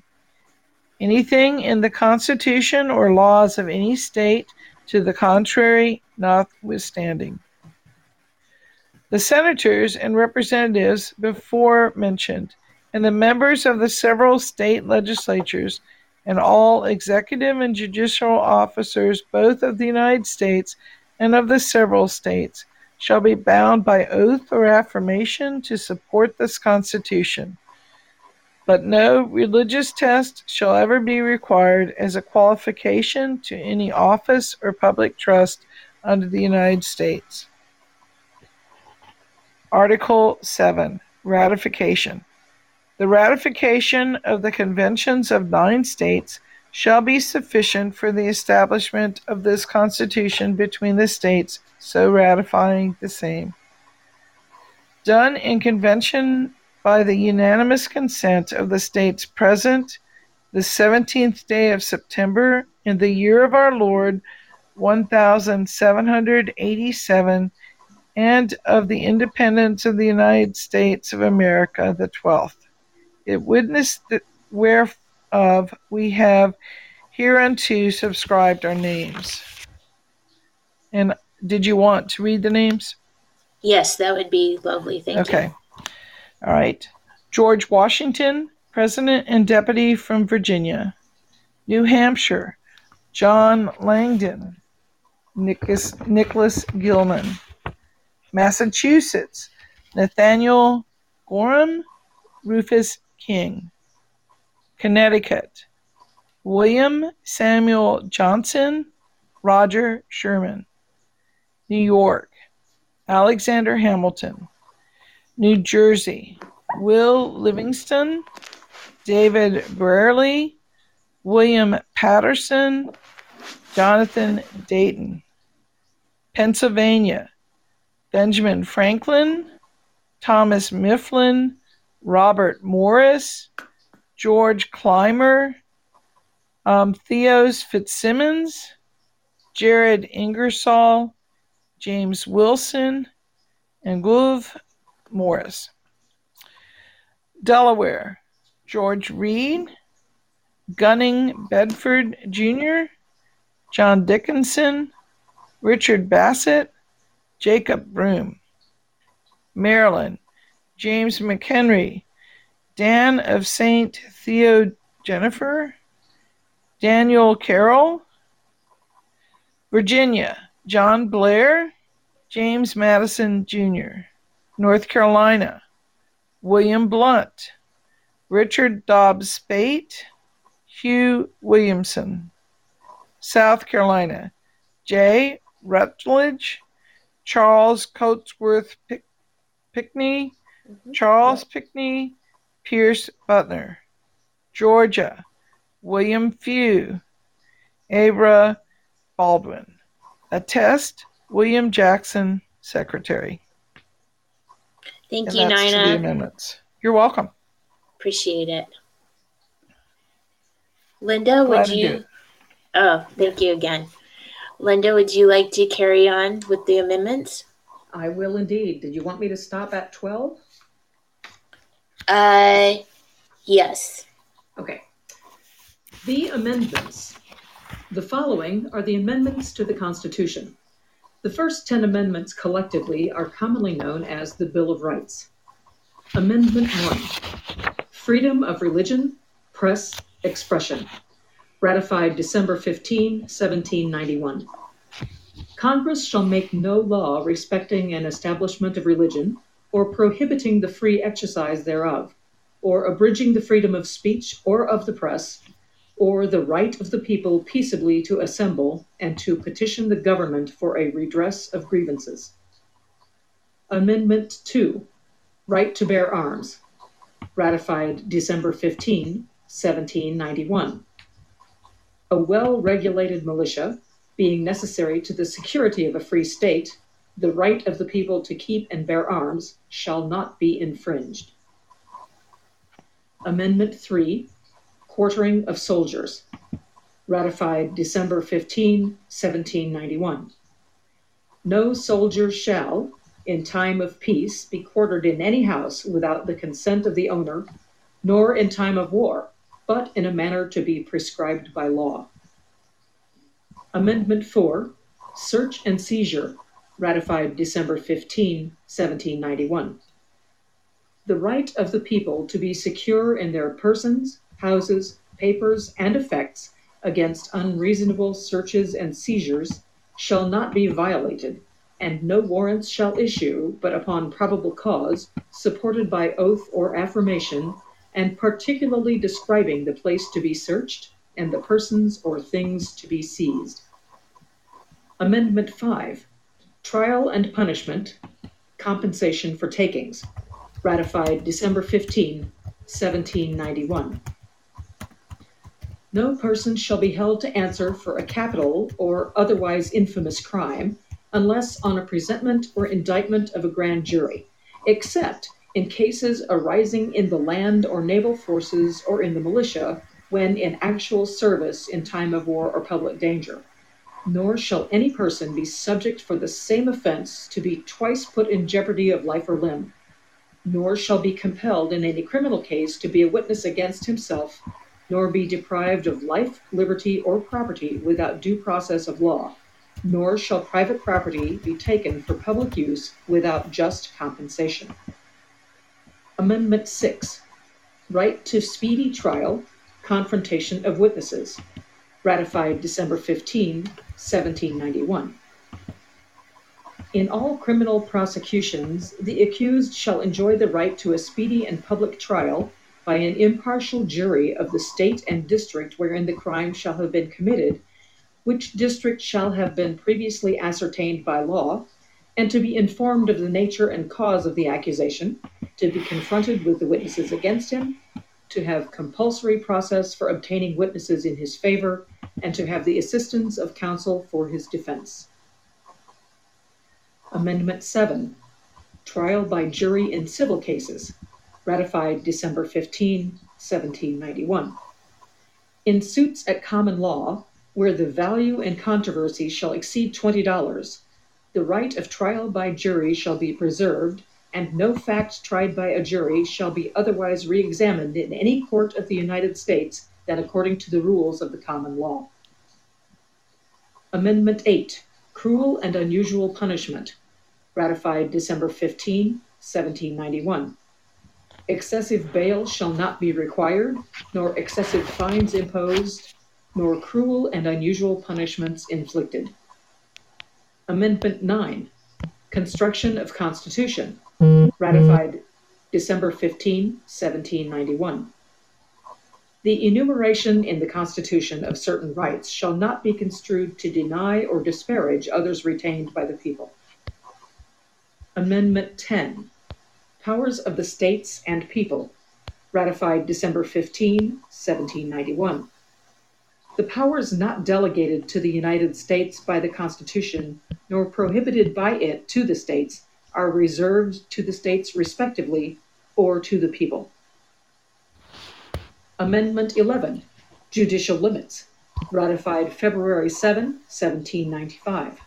Anything in the Constitution or laws of any state to the contrary notwithstanding. The senators and representatives before mentioned, and the members of the several state legislatures, and all executive and judicial officers both of the United States and of the several states, shall be bound by oath or affirmation to support this Constitution. But no religious test shall ever be required as a qualification to any office or public trust under the United States. Article 7, Ratification. The ratification of the conventions of 9 states shall be sufficient for the establishment of this Constitution between the states so ratifying the same. Done in convention by the unanimous consent of the states present, the 17th day of September, in the year of our Lord, 1787, and of the independence of the United States of America, the 12th. It witnessed whereof we have hereunto subscribed our names. And did you want to read the names? Yes, that would be lovely. Thank you. Okay. All right. George Washington, President and Deputy from Virginia. New Hampshire, John Langdon, Nicholas Gilman. Massachusetts, Nathaniel Gorham, Rufus King. Connecticut, William Samuel Johnson, Roger Sherman. New York, Alexander Hamilton. New Jersey, Will Livingston, David Brierley, William Patterson, Jonathan Dayton. Pennsylvania, Benjamin Franklin, Thomas Mifflin, Robert Morris, George Clymer, Theos Fitzsimmons, Jared Ingersoll, James Wilson, and Guv Morris. Delaware, George Reed, Gunning Bedford Jr., John Dickinson, Richard Bassett, Jacob Broom. Maryland, James McHenry, Dan of St. Theogennifer, Daniel Carroll. Virginia, John Blair, James Madison Jr. North Carolina, William Blunt, Richard Dobbs Spate, Hugh Williamson. South Carolina, J. Rutledge, Charles Coatsworth Pickney, Charles Pickney, Pierce Butner. Georgia, William Few, Abra Baldwin. Attest, William Jackson, Secretary. Thank you, Nina. The amendments. You're welcome. Appreciate it. Linda, thank you again. Linda, would you like to carry on with the amendments? I will indeed. Did you want me to stop at 12? Yes. Okay. The amendments. The following are the amendments to the Constitution. The first 10 amendments collectively are commonly known as the Bill of Rights. Amendment 1. Freedom of religion, press, expression. Ratified December 15, 1791. Congress shall make no law respecting an establishment of religion, or prohibiting the free exercise thereof, or abridging the freedom of speech or of the press, or the right of the people peaceably to assemble and to petition the government for a redress of grievances. Amendment 2. Right to bear arms. Ratified December 15, 1791. A well-regulated militia, being necessary to the security of a free state, the right of the people to keep and bear arms shall not be infringed. Amendment 3, quartering of soldiers, ratified December 15, 1791. No soldier shall, in time of peace, be quartered in any house without the consent of the owner, nor in time of war, but in a manner to be prescribed by law. Amendment 4, search and seizure, ratified December 15, 1791. The right of the people to be secure in their persons, houses, papers, and effects against unreasonable searches and seizures shall not be violated, and no warrants shall issue but upon probable cause, supported by oath or affirmation, and particularly describing the place to be searched and the persons or things to be seized. Amendment 5, trial and punishment, compensation for takings, ratified December 15, 1791. No person shall be held to answer for a capital or otherwise infamous crime unless on a presentment or indictment of a grand jury, except in cases arising in the land or naval forces or in the militia when in actual service in time of war or public danger. Nor shall any person be subject for the same offense to be twice put in jeopardy of life or limb, nor shall be compelled in any criminal case to be a witness against himself, nor be deprived of life, liberty, or property without due process of law, nor shall private property be taken for public use without just compensation. Amendment 6. Right to speedy trial, confrontation of witnesses. Ratified December 15, 1791. In all criminal prosecutions, the accused shall enjoy the right to a speedy and public trial by an impartial jury of the state and district wherein the crime shall have been committed, which district shall have been previously ascertained by law, and to be informed of the nature and cause of the accusation, to be confronted with the witnesses against him, to have compulsory process for obtaining witnesses in his favor, and to have the assistance of counsel for his defense. Amendment 7. Trial by jury in civil cases. Ratified December 15, 1791. In suits at common law, where the value in controversy shall exceed $20, the right of trial by jury shall be preserved, and no fact tried by a jury shall be otherwise re-examined in any court of the United States than according to the rules of the common law. Amendment 8. Cruel and unusual punishment. Ratified December 15, 1791. Excessive bail shall not be required, nor excessive fines imposed, nor cruel and unusual punishments inflicted. Amendment 9. Construction of Constitution. Ratified December 15, 1791. The enumeration in the Constitution of certain rights shall not be construed to deny or disparage others retained by the people. Amendment 10. Powers of the States and People. Ratified December 15, 1791. The powers not delegated to the United States by the Constitution, nor prohibited by it to the states, are reserved to the states respectively or to the people. Amendment 11, Judicial Limits, ratified February 7, 1795.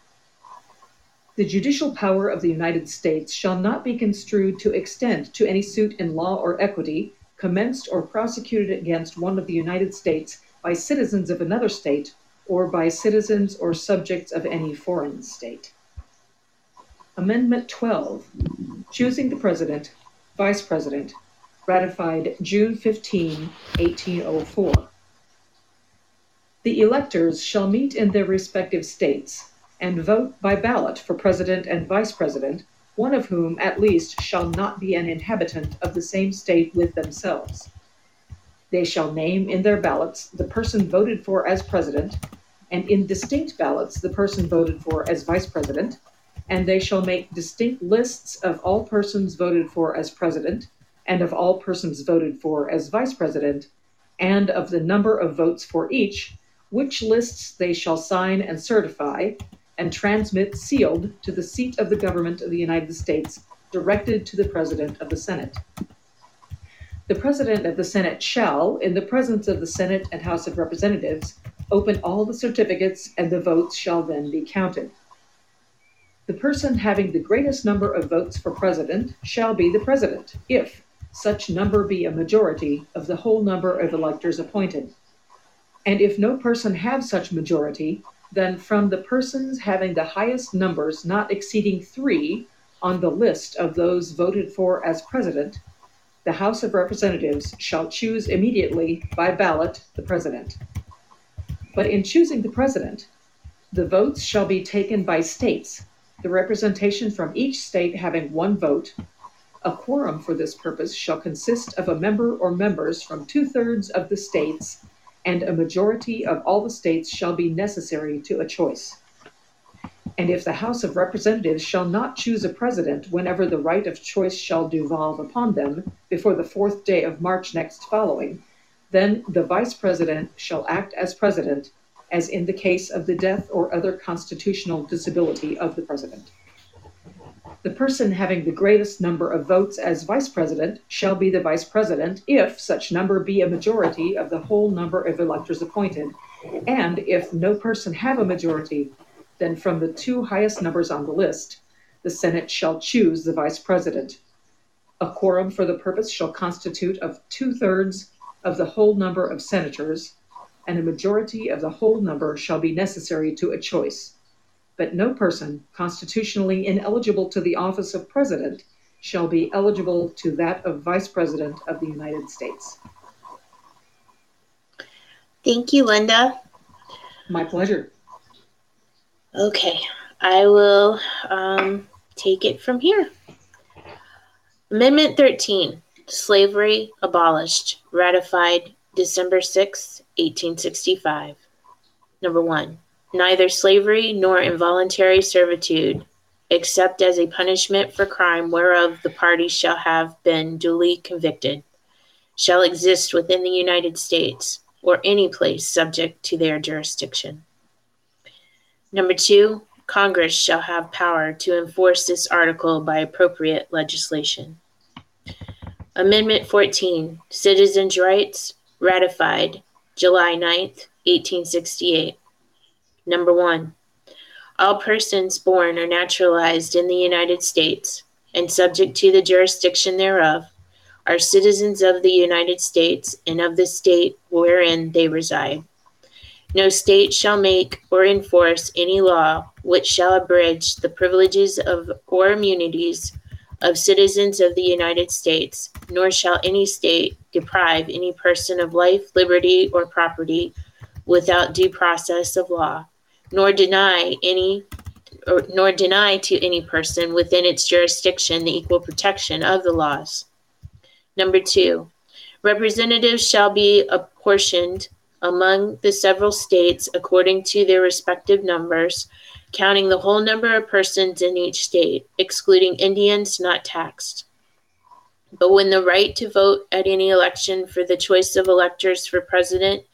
The judicial power of the United States shall not be construed to extend to any suit in law or equity commenced or prosecuted against one of the United States by citizens of another state or by citizens or subjects of any foreign state. Amendment 12, choosing the President, Vice President, ratified June 15, 1804. The electors shall meet in their respective states and vote by ballot for President and Vice President, one of whom at least shall not be an inhabitant of the same state with themselves. They shall name in their ballots the person voted for as President, and in distinct ballots the person voted for as Vice President, and they shall make distinct lists of all persons voted for as President, and of all persons voted for as Vice President, and of the number of votes for each, which lists they shall sign and certify, and transmit sealed to the seat of the government of the United States, directed to the President of the Senate. The President of the Senate shall, in the presence of the Senate and House of Representatives, open all the certificates, and the votes shall then be counted. The person having the greatest number of votes for president shall be the president, if such number be a majority of the whole number of electors appointed. And if no person have such majority, then from the persons having the highest numbers not exceeding 3 on the list of those voted for as president, the House of Representatives shall choose immediately by ballot the president. But in choosing the president, the votes shall be taken by states, the representation from each state having 1 vote. A quorum for this purpose shall consist of a member or members from 2/3 of the states, and a majority of all the states shall be necessary to a choice. And if the House of Representatives shall not choose a president whenever the right of choice shall devolve upon them before the 4th day of March next following, Then the vice president shall act as president, as in the case of the death or other constitutional disability of the president. The person having the greatest number of votes as vice president shall be the vice president if such number be a majority of the whole number of electors appointed, and if no person have a majority, then from the two highest numbers on the list, the Senate shall choose the vice president. A quorum for the purpose shall constitute of 2/3 of the whole number of senators, and a majority of the whole number shall be necessary to a choice. But no person constitutionally ineligible to the office of president shall be eligible to that of vice president of the United States. Thank you, Linda. My pleasure. Okay, I will take it from here. Amendment 13, slavery abolished, ratified December 6, 1865. Number 1, neither slavery nor involuntary servitude, except as a punishment for crime whereof the party shall have been duly convicted, shall exist within the United States or any place subject to their jurisdiction. Number 2, Congress shall have power to enforce this article by appropriate legislation. Amendment 14, Citizens' Rights, ratified July 9, 1868. Number 1, all persons born or naturalized in the United States and subject to the jurisdiction thereof are citizens of the United States and of the state wherein they reside. No state shall make or enforce any law which shall abridge the privileges of or immunities of citizens of the United States, nor shall any state deprive any person of life, liberty, or property without due process of law, nor deny to any person within its jurisdiction the equal protection of the laws. Number 2, representatives shall be apportioned among the several states according to their respective numbers, counting the whole number of persons in each state, excluding Indians not taxed. But when the right to vote at any election for the choice of electors for president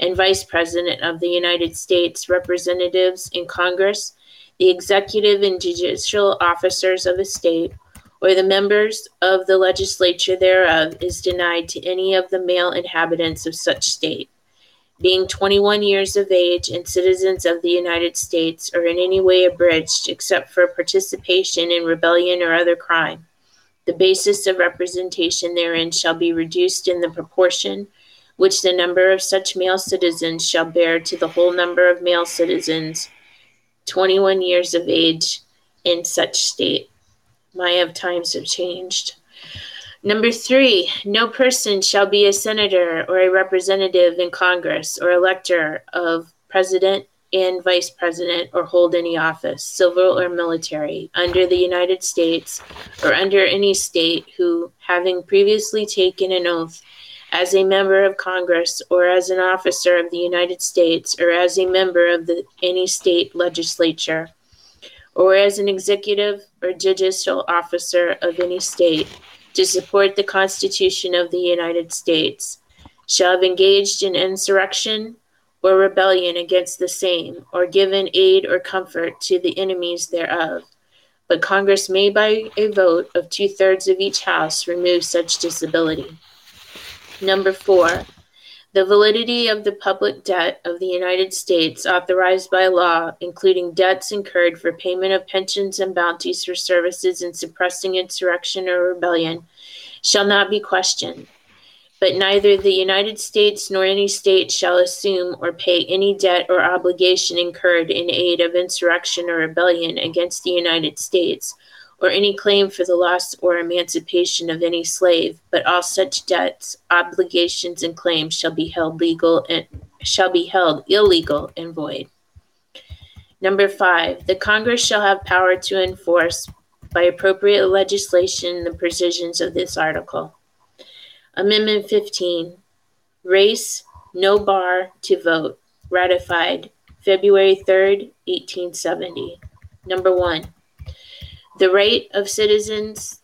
and vice president of the United States, representatives in Congress, the executive and judicial officers of a state, or the members of the legislature thereof is denied to any of the male inhabitants of such state, being 21 years of age and citizens of the United States, or in any way abridged except for participation in rebellion or other crime. The basis of representation therein shall be reduced in the proportion which the number of such male citizens shall bear to the whole number of male citizens 21 years of age in such state. My times have changed. Number 3, no person shall be a senator or a representative in Congress or elector of president and vice president or hold any office, civil or military, under the United States or under any state who, having previously taken an oath as a member of Congress or as an officer of the United States or as a member of any state legislature or as an executive or judicial officer of any state, to support the Constitution of the United States, shall have engaged in insurrection or rebellion against the same, or given aid or comfort to the enemies thereof. But Congress may, by a vote of 2/3 of each house, remove such disability. Number 4, the validity of the public debt of the United States authorized by law, including debts incurred for payment of pensions and bounties for services in suppressing insurrection or rebellion, shall not be questioned. But neither the United States nor any state shall assume or pay any debt or obligation incurred in aid of insurrection or rebellion against the United States, or any claim for the loss or emancipation of any slave, but all such debts, obligations, and claims shall be held illegal and void. Number 5, the Congress shall have power to enforce by appropriate legislation the provisions of this article. Amendment 15, race, no bar to vote, ratified February 3rd, 1870. Number 1, the right of citizens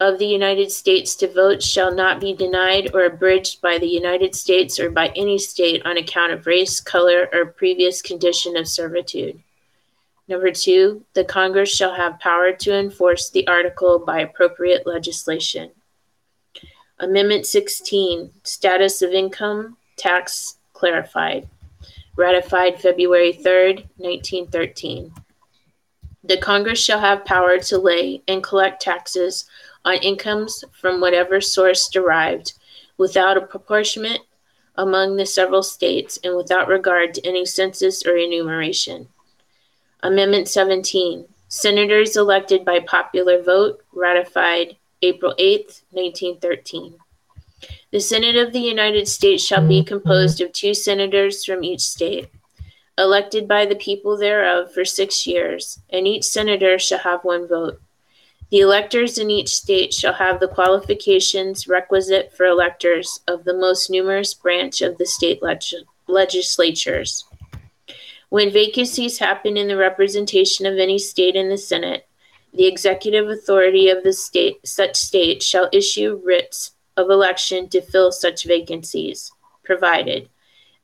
of the United States to vote shall not be denied or abridged by the United States or by any state on account of race, color, or previous condition of servitude. Number two, the Congress shall have power to enforce the article by appropriate legislation. Amendment 16, Status of Income Tax Clarified, ratified February 3rd, 1913. The Congress shall have power to lay and collect taxes on incomes from whatever source derived, without a apportionment among the several states and without regard to any census or enumeration. Amendment 17, Senators elected by popular vote, ratified April 8th, 1913. The Senate of the United States shall be composed of 2 senators from each state, elected by the people thereof for 6 years, and each senator shall have 1 vote. The electors in each state shall have the qualifications requisite for electors of the most numerous branch of the state legislatures. When vacancies happen in the representation of any state in the Senate, the executive authority of the state, such state shall issue writs of election to fill such vacancies, provided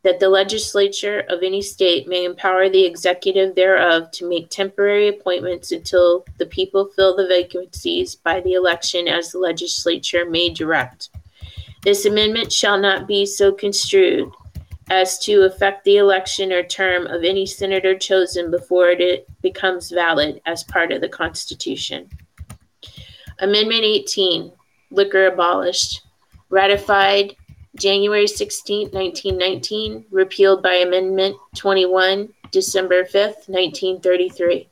that the legislature of any state may empower the executive thereof to make temporary appointments until the people fill the vacancies by the election as the legislature may direct. This amendment shall not be so construed as to affect the election or term of any senator chosen before it becomes valid as part of the Constitution. Amendment 18, Liquor Abolished, ratified January 16, 1919, repealed by Amendment 21, December 5, 1933.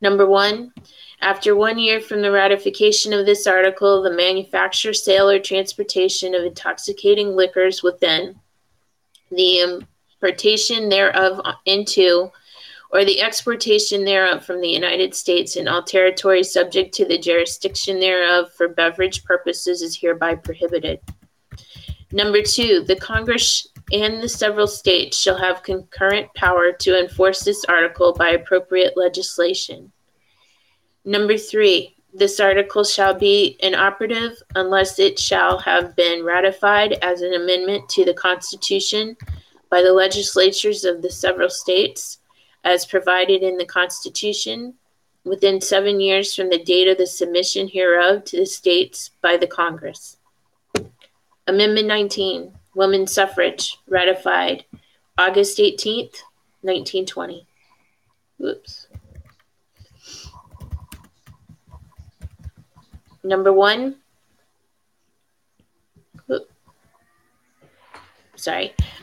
Number 1, after 1 year from the ratification of this article, the manufacture, sale, or transportation of intoxicating liquors within, the importation thereof into, or the exportation thereof from the United States and all territories subject to the jurisdiction thereof for beverage purposes is hereby prohibited. Number 2, the Congress and the several states shall have concurrent power to enforce this article by appropriate legislation. Number 3, this article shall be inoperative unless it shall have been ratified as an amendment to the Constitution by the legislatures of the several states, as provided in the Constitution, within 7 years from the date of the submission hereof to the states by the Congress. Amendment 19, Women's Suffrage, ratified August 18th, 1920. Number 1,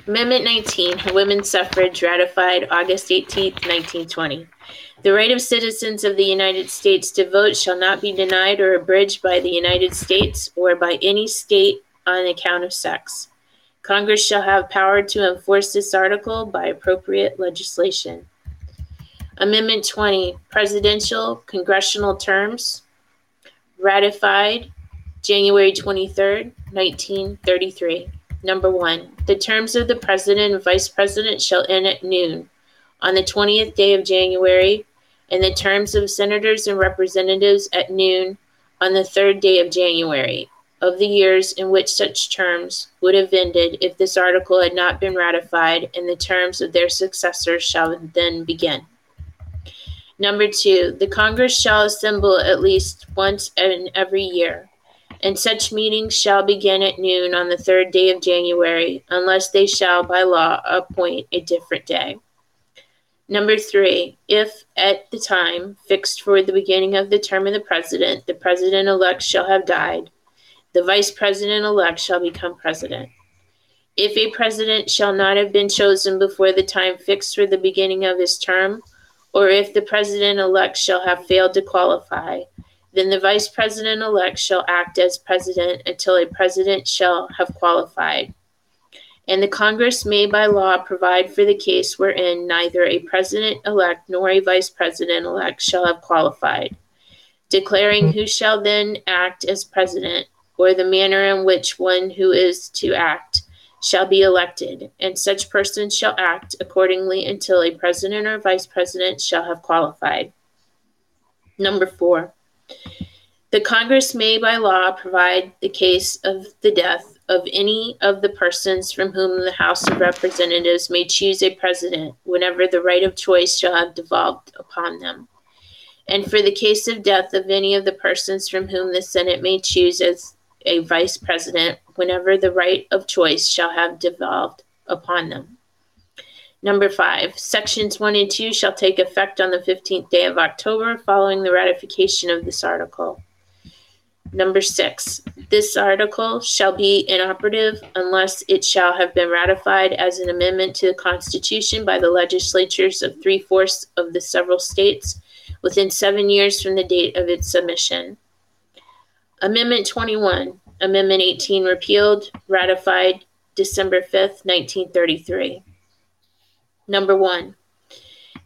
Amendment 19, Women's Suffrage, ratified August 18, 1920. The right of citizens of the United States to vote shall not be denied or abridged by the United States or by any state on account of sex. Congress shall have power to enforce this article by appropriate legislation. Amendment 20, Presidential Congressional Terms, ratified January 23, 1933. Number 1, the terms of the President and Vice President shall end at noon on the 20th day of January, and the terms of Senators and Representatives at noon on the 3rd day of January, of the years in which such terms would have ended if this article had not been ratified, and the terms of their successors shall then begin. Number 2, the Congress shall assemble at least once in every year, and such meetings shall begin at noon on the 3rd day of January, unless they shall by law appoint a different day. Number 3, if at the time fixed for the beginning of the term of the President-elect shall have died, the Vice President-elect shall become President. If a President shall not have been chosen before the time fixed for the beginning of his term, or if the President-elect shall have failed to qualify, then the Vice President-elect shall act as President until a President shall have qualified. And the Congress may by law provide for the case wherein neither a President-elect nor a Vice President-elect shall have qualified, declaring who shall then act as President, or the manner in which one who is to act shall be elected, and such person shall act accordingly until a President or Vice President shall have qualified. Number 4, The Congress may by law provide the case of the death of any of the persons from whom the House of Representatives may choose a president whenever the right of choice shall have devolved upon them, and for the case of death of any of the persons from whom the Senate may choose as a vice president whenever the right of choice shall have devolved upon them. Number 5, Sections 1 and 2 shall take effect on the 15th day of October following the ratification of this article. Number 6, this article shall be inoperative unless it shall have been ratified as an amendment to the Constitution by the legislatures of 3/4 of the several states within 7 years from the date of its submission. Amendment 21, Amendment 18 repealed, ratified December 5th, 1933. Number 1,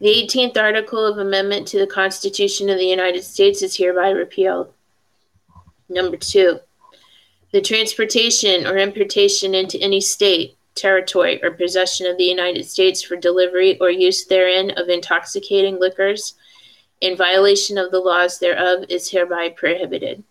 the 18th article of amendment to the Constitution of the United States is hereby repealed. Number 2, the transportation or importation into any state, territory, or possession of the United States for delivery or use therein of intoxicating liquors in violation of the laws thereof is hereby prohibited.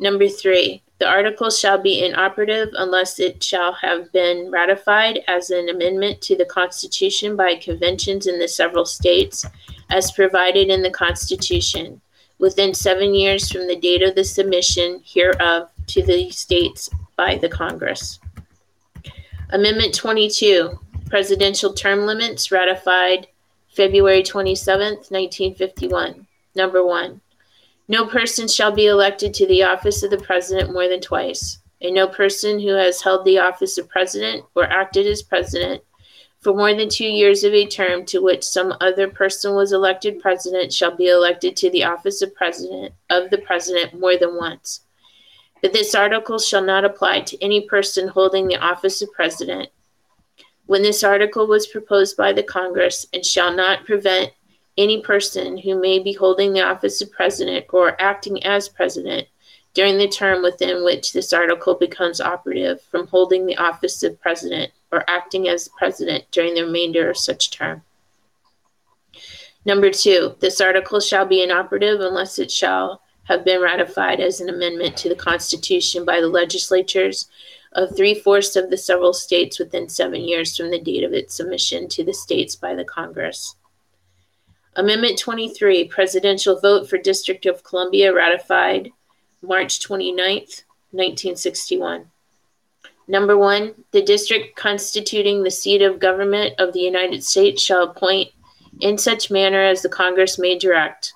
Number 3, the article shall be inoperative unless it shall have been ratified as an amendment to the Constitution by conventions in the several states, as provided in the Constitution, within 7 years from the date of the submission hereof to the states by the Congress. Amendment 22, Presidential Term Limits, ratified February 27th, 1951. Number 1, no person shall be elected to the office of the president more than twice, and no person who has held the office of president or acted as president for more than 2 years of a term to which some other person was elected president shall be elected to the office of president of the president more than once. But this article shall not apply to any person holding the office of president when this article was proposed by the Congress, and shall not prevent any person who may be holding the office of president or acting as president during the term within which this article becomes operative from holding the office of president or acting as president during the remainder of such term. Number 2, this article shall be inoperative unless it shall have been ratified as an amendment to the Constitution by the legislatures of 3/4 of the several states within 7 years from the date of its submission to the states by the Congress. Amendment 23, Presidential Vote for District of Columbia, ratified March 29th, 1961. Number 1, the district constituting the seat of government of the United States shall appoint, in such manner as the Congress may direct,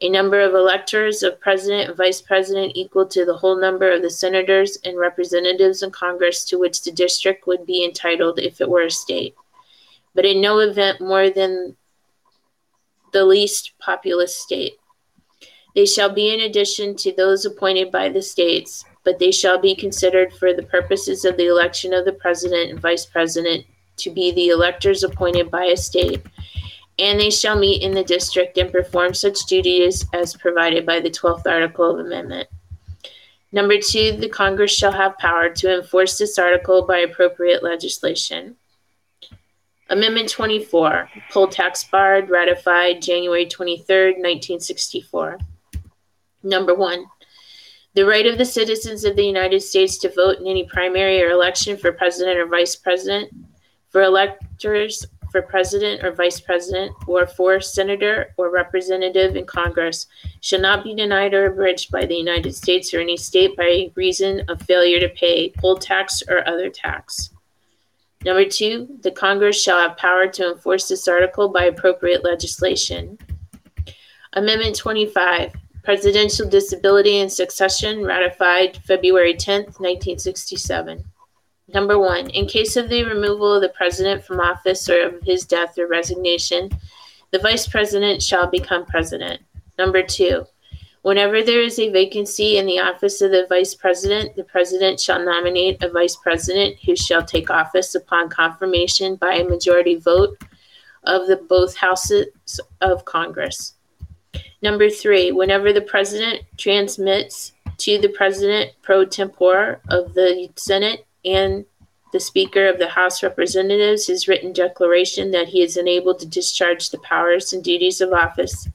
a number of electors of president and vice president equal to the whole number of the senators and representatives in Congress to which the district would be entitled if it were a state, but in no event more than the least populous state. They shall be in addition to those appointed by the states, but they shall be considered for the purposes of the election of the president and vice president to be the electors appointed by a state, and they shall meet in the district and perform such duties as provided by the 12th article of amendment. Number 2, the Congress shall have power to enforce this article by appropriate legislation. Amendment 24, poll tax barred, ratified January 23rd, 1964. Number 1, the right of the citizens of the United States to vote in any primary or election for president or vice president, for electors for president or vice president, or for senator or representative in Congress shall not be denied or abridged by the United States or any state by reason of failure to pay poll tax or other tax. Number 2, the Congress shall have power to enforce this article by appropriate legislation. Amendment 25, Presidential Disability and Succession, ratified February 10th, 1967. Number 1, in case of the removal of the president from office or of his death or resignation, the vice president shall become president. Number 2, whenever there is a vacancy in the office of the vice president, the president shall nominate a vice president who shall take office upon confirmation by a majority vote of the both houses of Congress. Number 3, whenever the president transmits to the president pro tempore of the Senate and the Speaker of the House of Representatives his written declaration that he is enabled to discharge the powers and duties of office,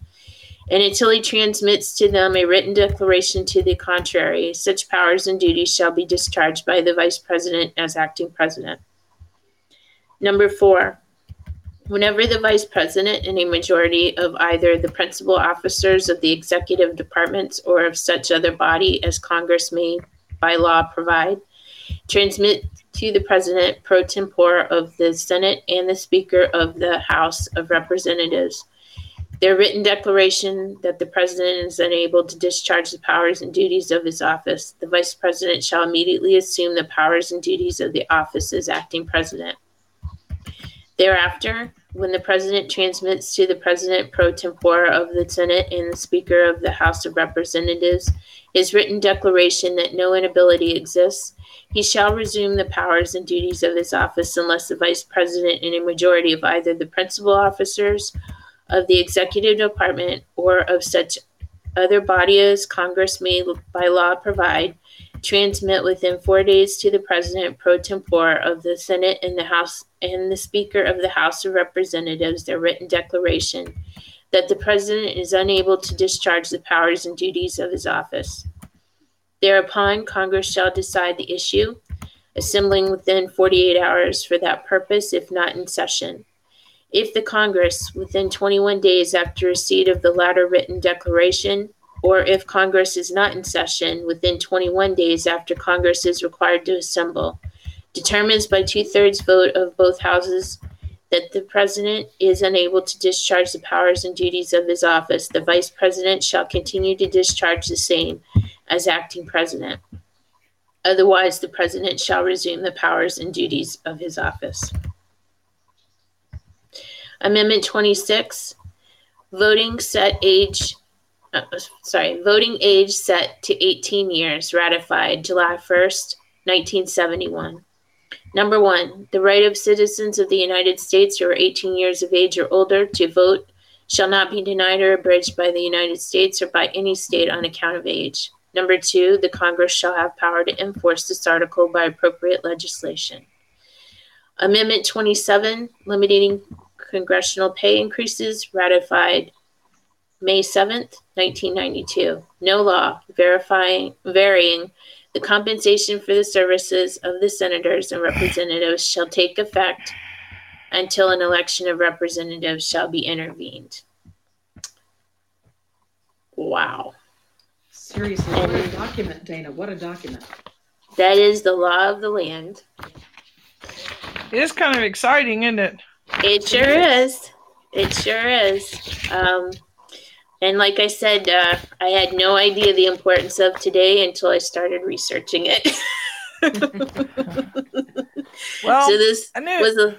and until he transmits to them a written declaration to the contrary, such powers and duties shall be discharged by the Vice President as acting President. Number 4, whenever the Vice President and a majority of either the principal officers of the executive departments or of such other body as Congress may by law provide, transmit to the President pro tempore of the Senate and the Speaker of the House of Representatives their written declaration that the President is unable to discharge the powers and duties of his office, the Vice President shall immediately assume the powers and duties of the office as acting President. Thereafter, when the President transmits to the President pro tempore of the Senate and the Speaker of the House of Representatives his written declaration that no inability exists, he shall resume the powers and duties of his office unless the Vice President and a majority of either the principal officers of the executive department or of such other body as Congress may by law provide, transmit within 4 days to the President pro tempore of the Senate and the House and the Speaker of the House of Representatives their written declaration that the President is unable to discharge the powers and duties of his office. Thereupon, Congress shall decide the issue, assembling within 48 hours for that purpose, if not in session. If the Congress, within 21 days after receipt of the latter written declaration, or if Congress is not in session, within 21 days after Congress is required to assemble, determines by two-thirds vote of both houses that the President is unable to discharge the powers and duties of his office, the Vice President shall continue to discharge the same as acting President. Otherwise, the President shall resume the powers and duties of his office. Amendment 26, voting age set to 18 years, ratified July 1st, 1971. Number 1, the right of citizens of the United States who are 18 years of age or older to vote shall not be denied or abridged by the United States or by any state on account of age. Number 2, the Congress shall have power to enforce this article by appropriate legislation. Amendment 27, limiting congressional pay increases, ratified May 7th, 1992. No law varying the compensation for the services of the senators and representatives shall take effect until an election of representatives shall be intervened. Wow. Seriously, what a document, Dana. What a document. That is the law of the land. It is kind of exciting, isn't it? It sure is. It sure is. And like I said, I had no idea the importance of today until I started researching it. Well, so this was a...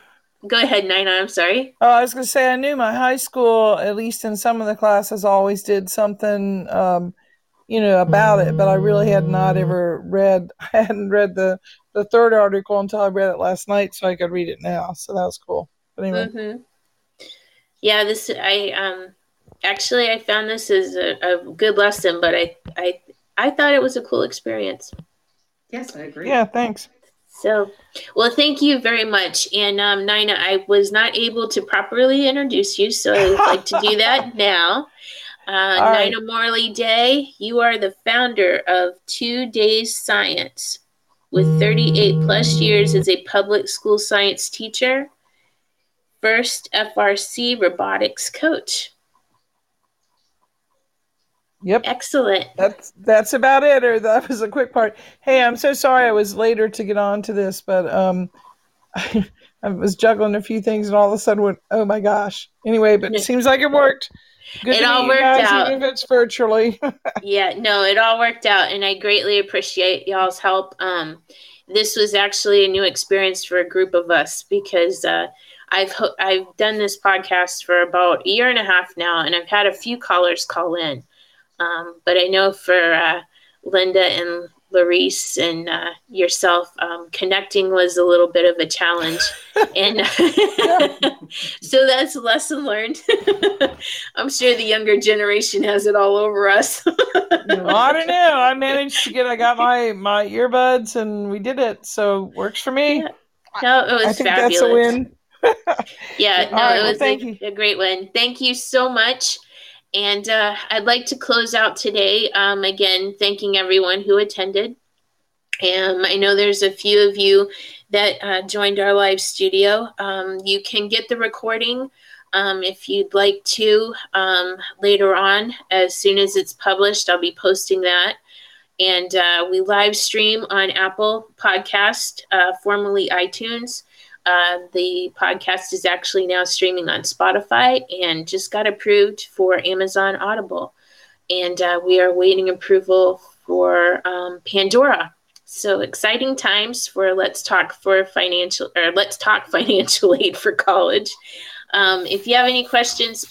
Go ahead, Nina, I'm sorry. I was going to say, I knew my high school, at least in some of the classes, always did something, about it, but I really had not ever read. I hadn't read the third article until I read it last night, so I could read it now. So that was cool. But anyway. Mm-hmm. Yeah, this Actually, I found this as a good lesson, but I thought it was a cool experience. Yes, I agree. Yeah, thanks. So, well, thank you very much. And Nina, I was not able to properly introduce you, so I would like to do that now. Right. Nina Morley Day, you are the founder of 2 Days Science, with 38 plus years as a public school science teacher, first FRC robotics coach. Yep. Excellent. That's about it, or that was a quick part. Hey, I'm so sorry I was later to get on to this, but I was juggling a few things and all of a sudden went, oh my gosh. Anyway, but it seems like it worked. Good it all worked guys, out. Even if it's virtually. Yeah, no, it all worked out, and I greatly appreciate y'all's help. This was actually a new experience for a group of us because I've done this podcast for about a year and a half now, and I've had a few callers call in. But I know for Linda and Larice and yourself, connecting was a little bit of a challenge. And so that's a lesson learned. I'm sure the younger generation has it all over us. No, I don't know. I managed to I got my earbuds and we did it. So works for me. Yeah. No, it was I think fabulous. That's a win. Yeah, no, right, it was a great win. Thank you so much. And I'd like to close out today, again, thanking everyone who attended. I know there's a few of you that joined our live studio. You can get the recording if you'd like to later on. As soon as it's published, I'll be posting that. And we live stream on Apple Podcast, formerly iTunes. The podcast is actually now streaming on Spotify and just got approved for Amazon Audible. And we are waiting approval for Pandora. So exciting times for Let's Talk Financial Aid for College. If you have any questions,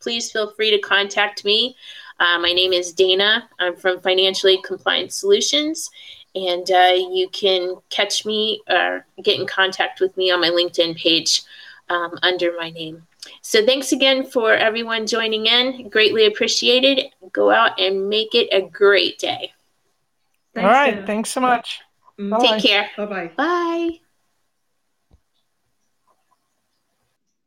please feel free to contact me. My name is Dana. I'm from Financial Aid Compliance Solutions. And you can catch me or get in contact with me on my LinkedIn page under my name. So thanks again for everyone joining in. Greatly appreciated. Go out and make it a great day. Thanks, All right. Dana. Thanks so much. Take care. Bye-bye. Bye.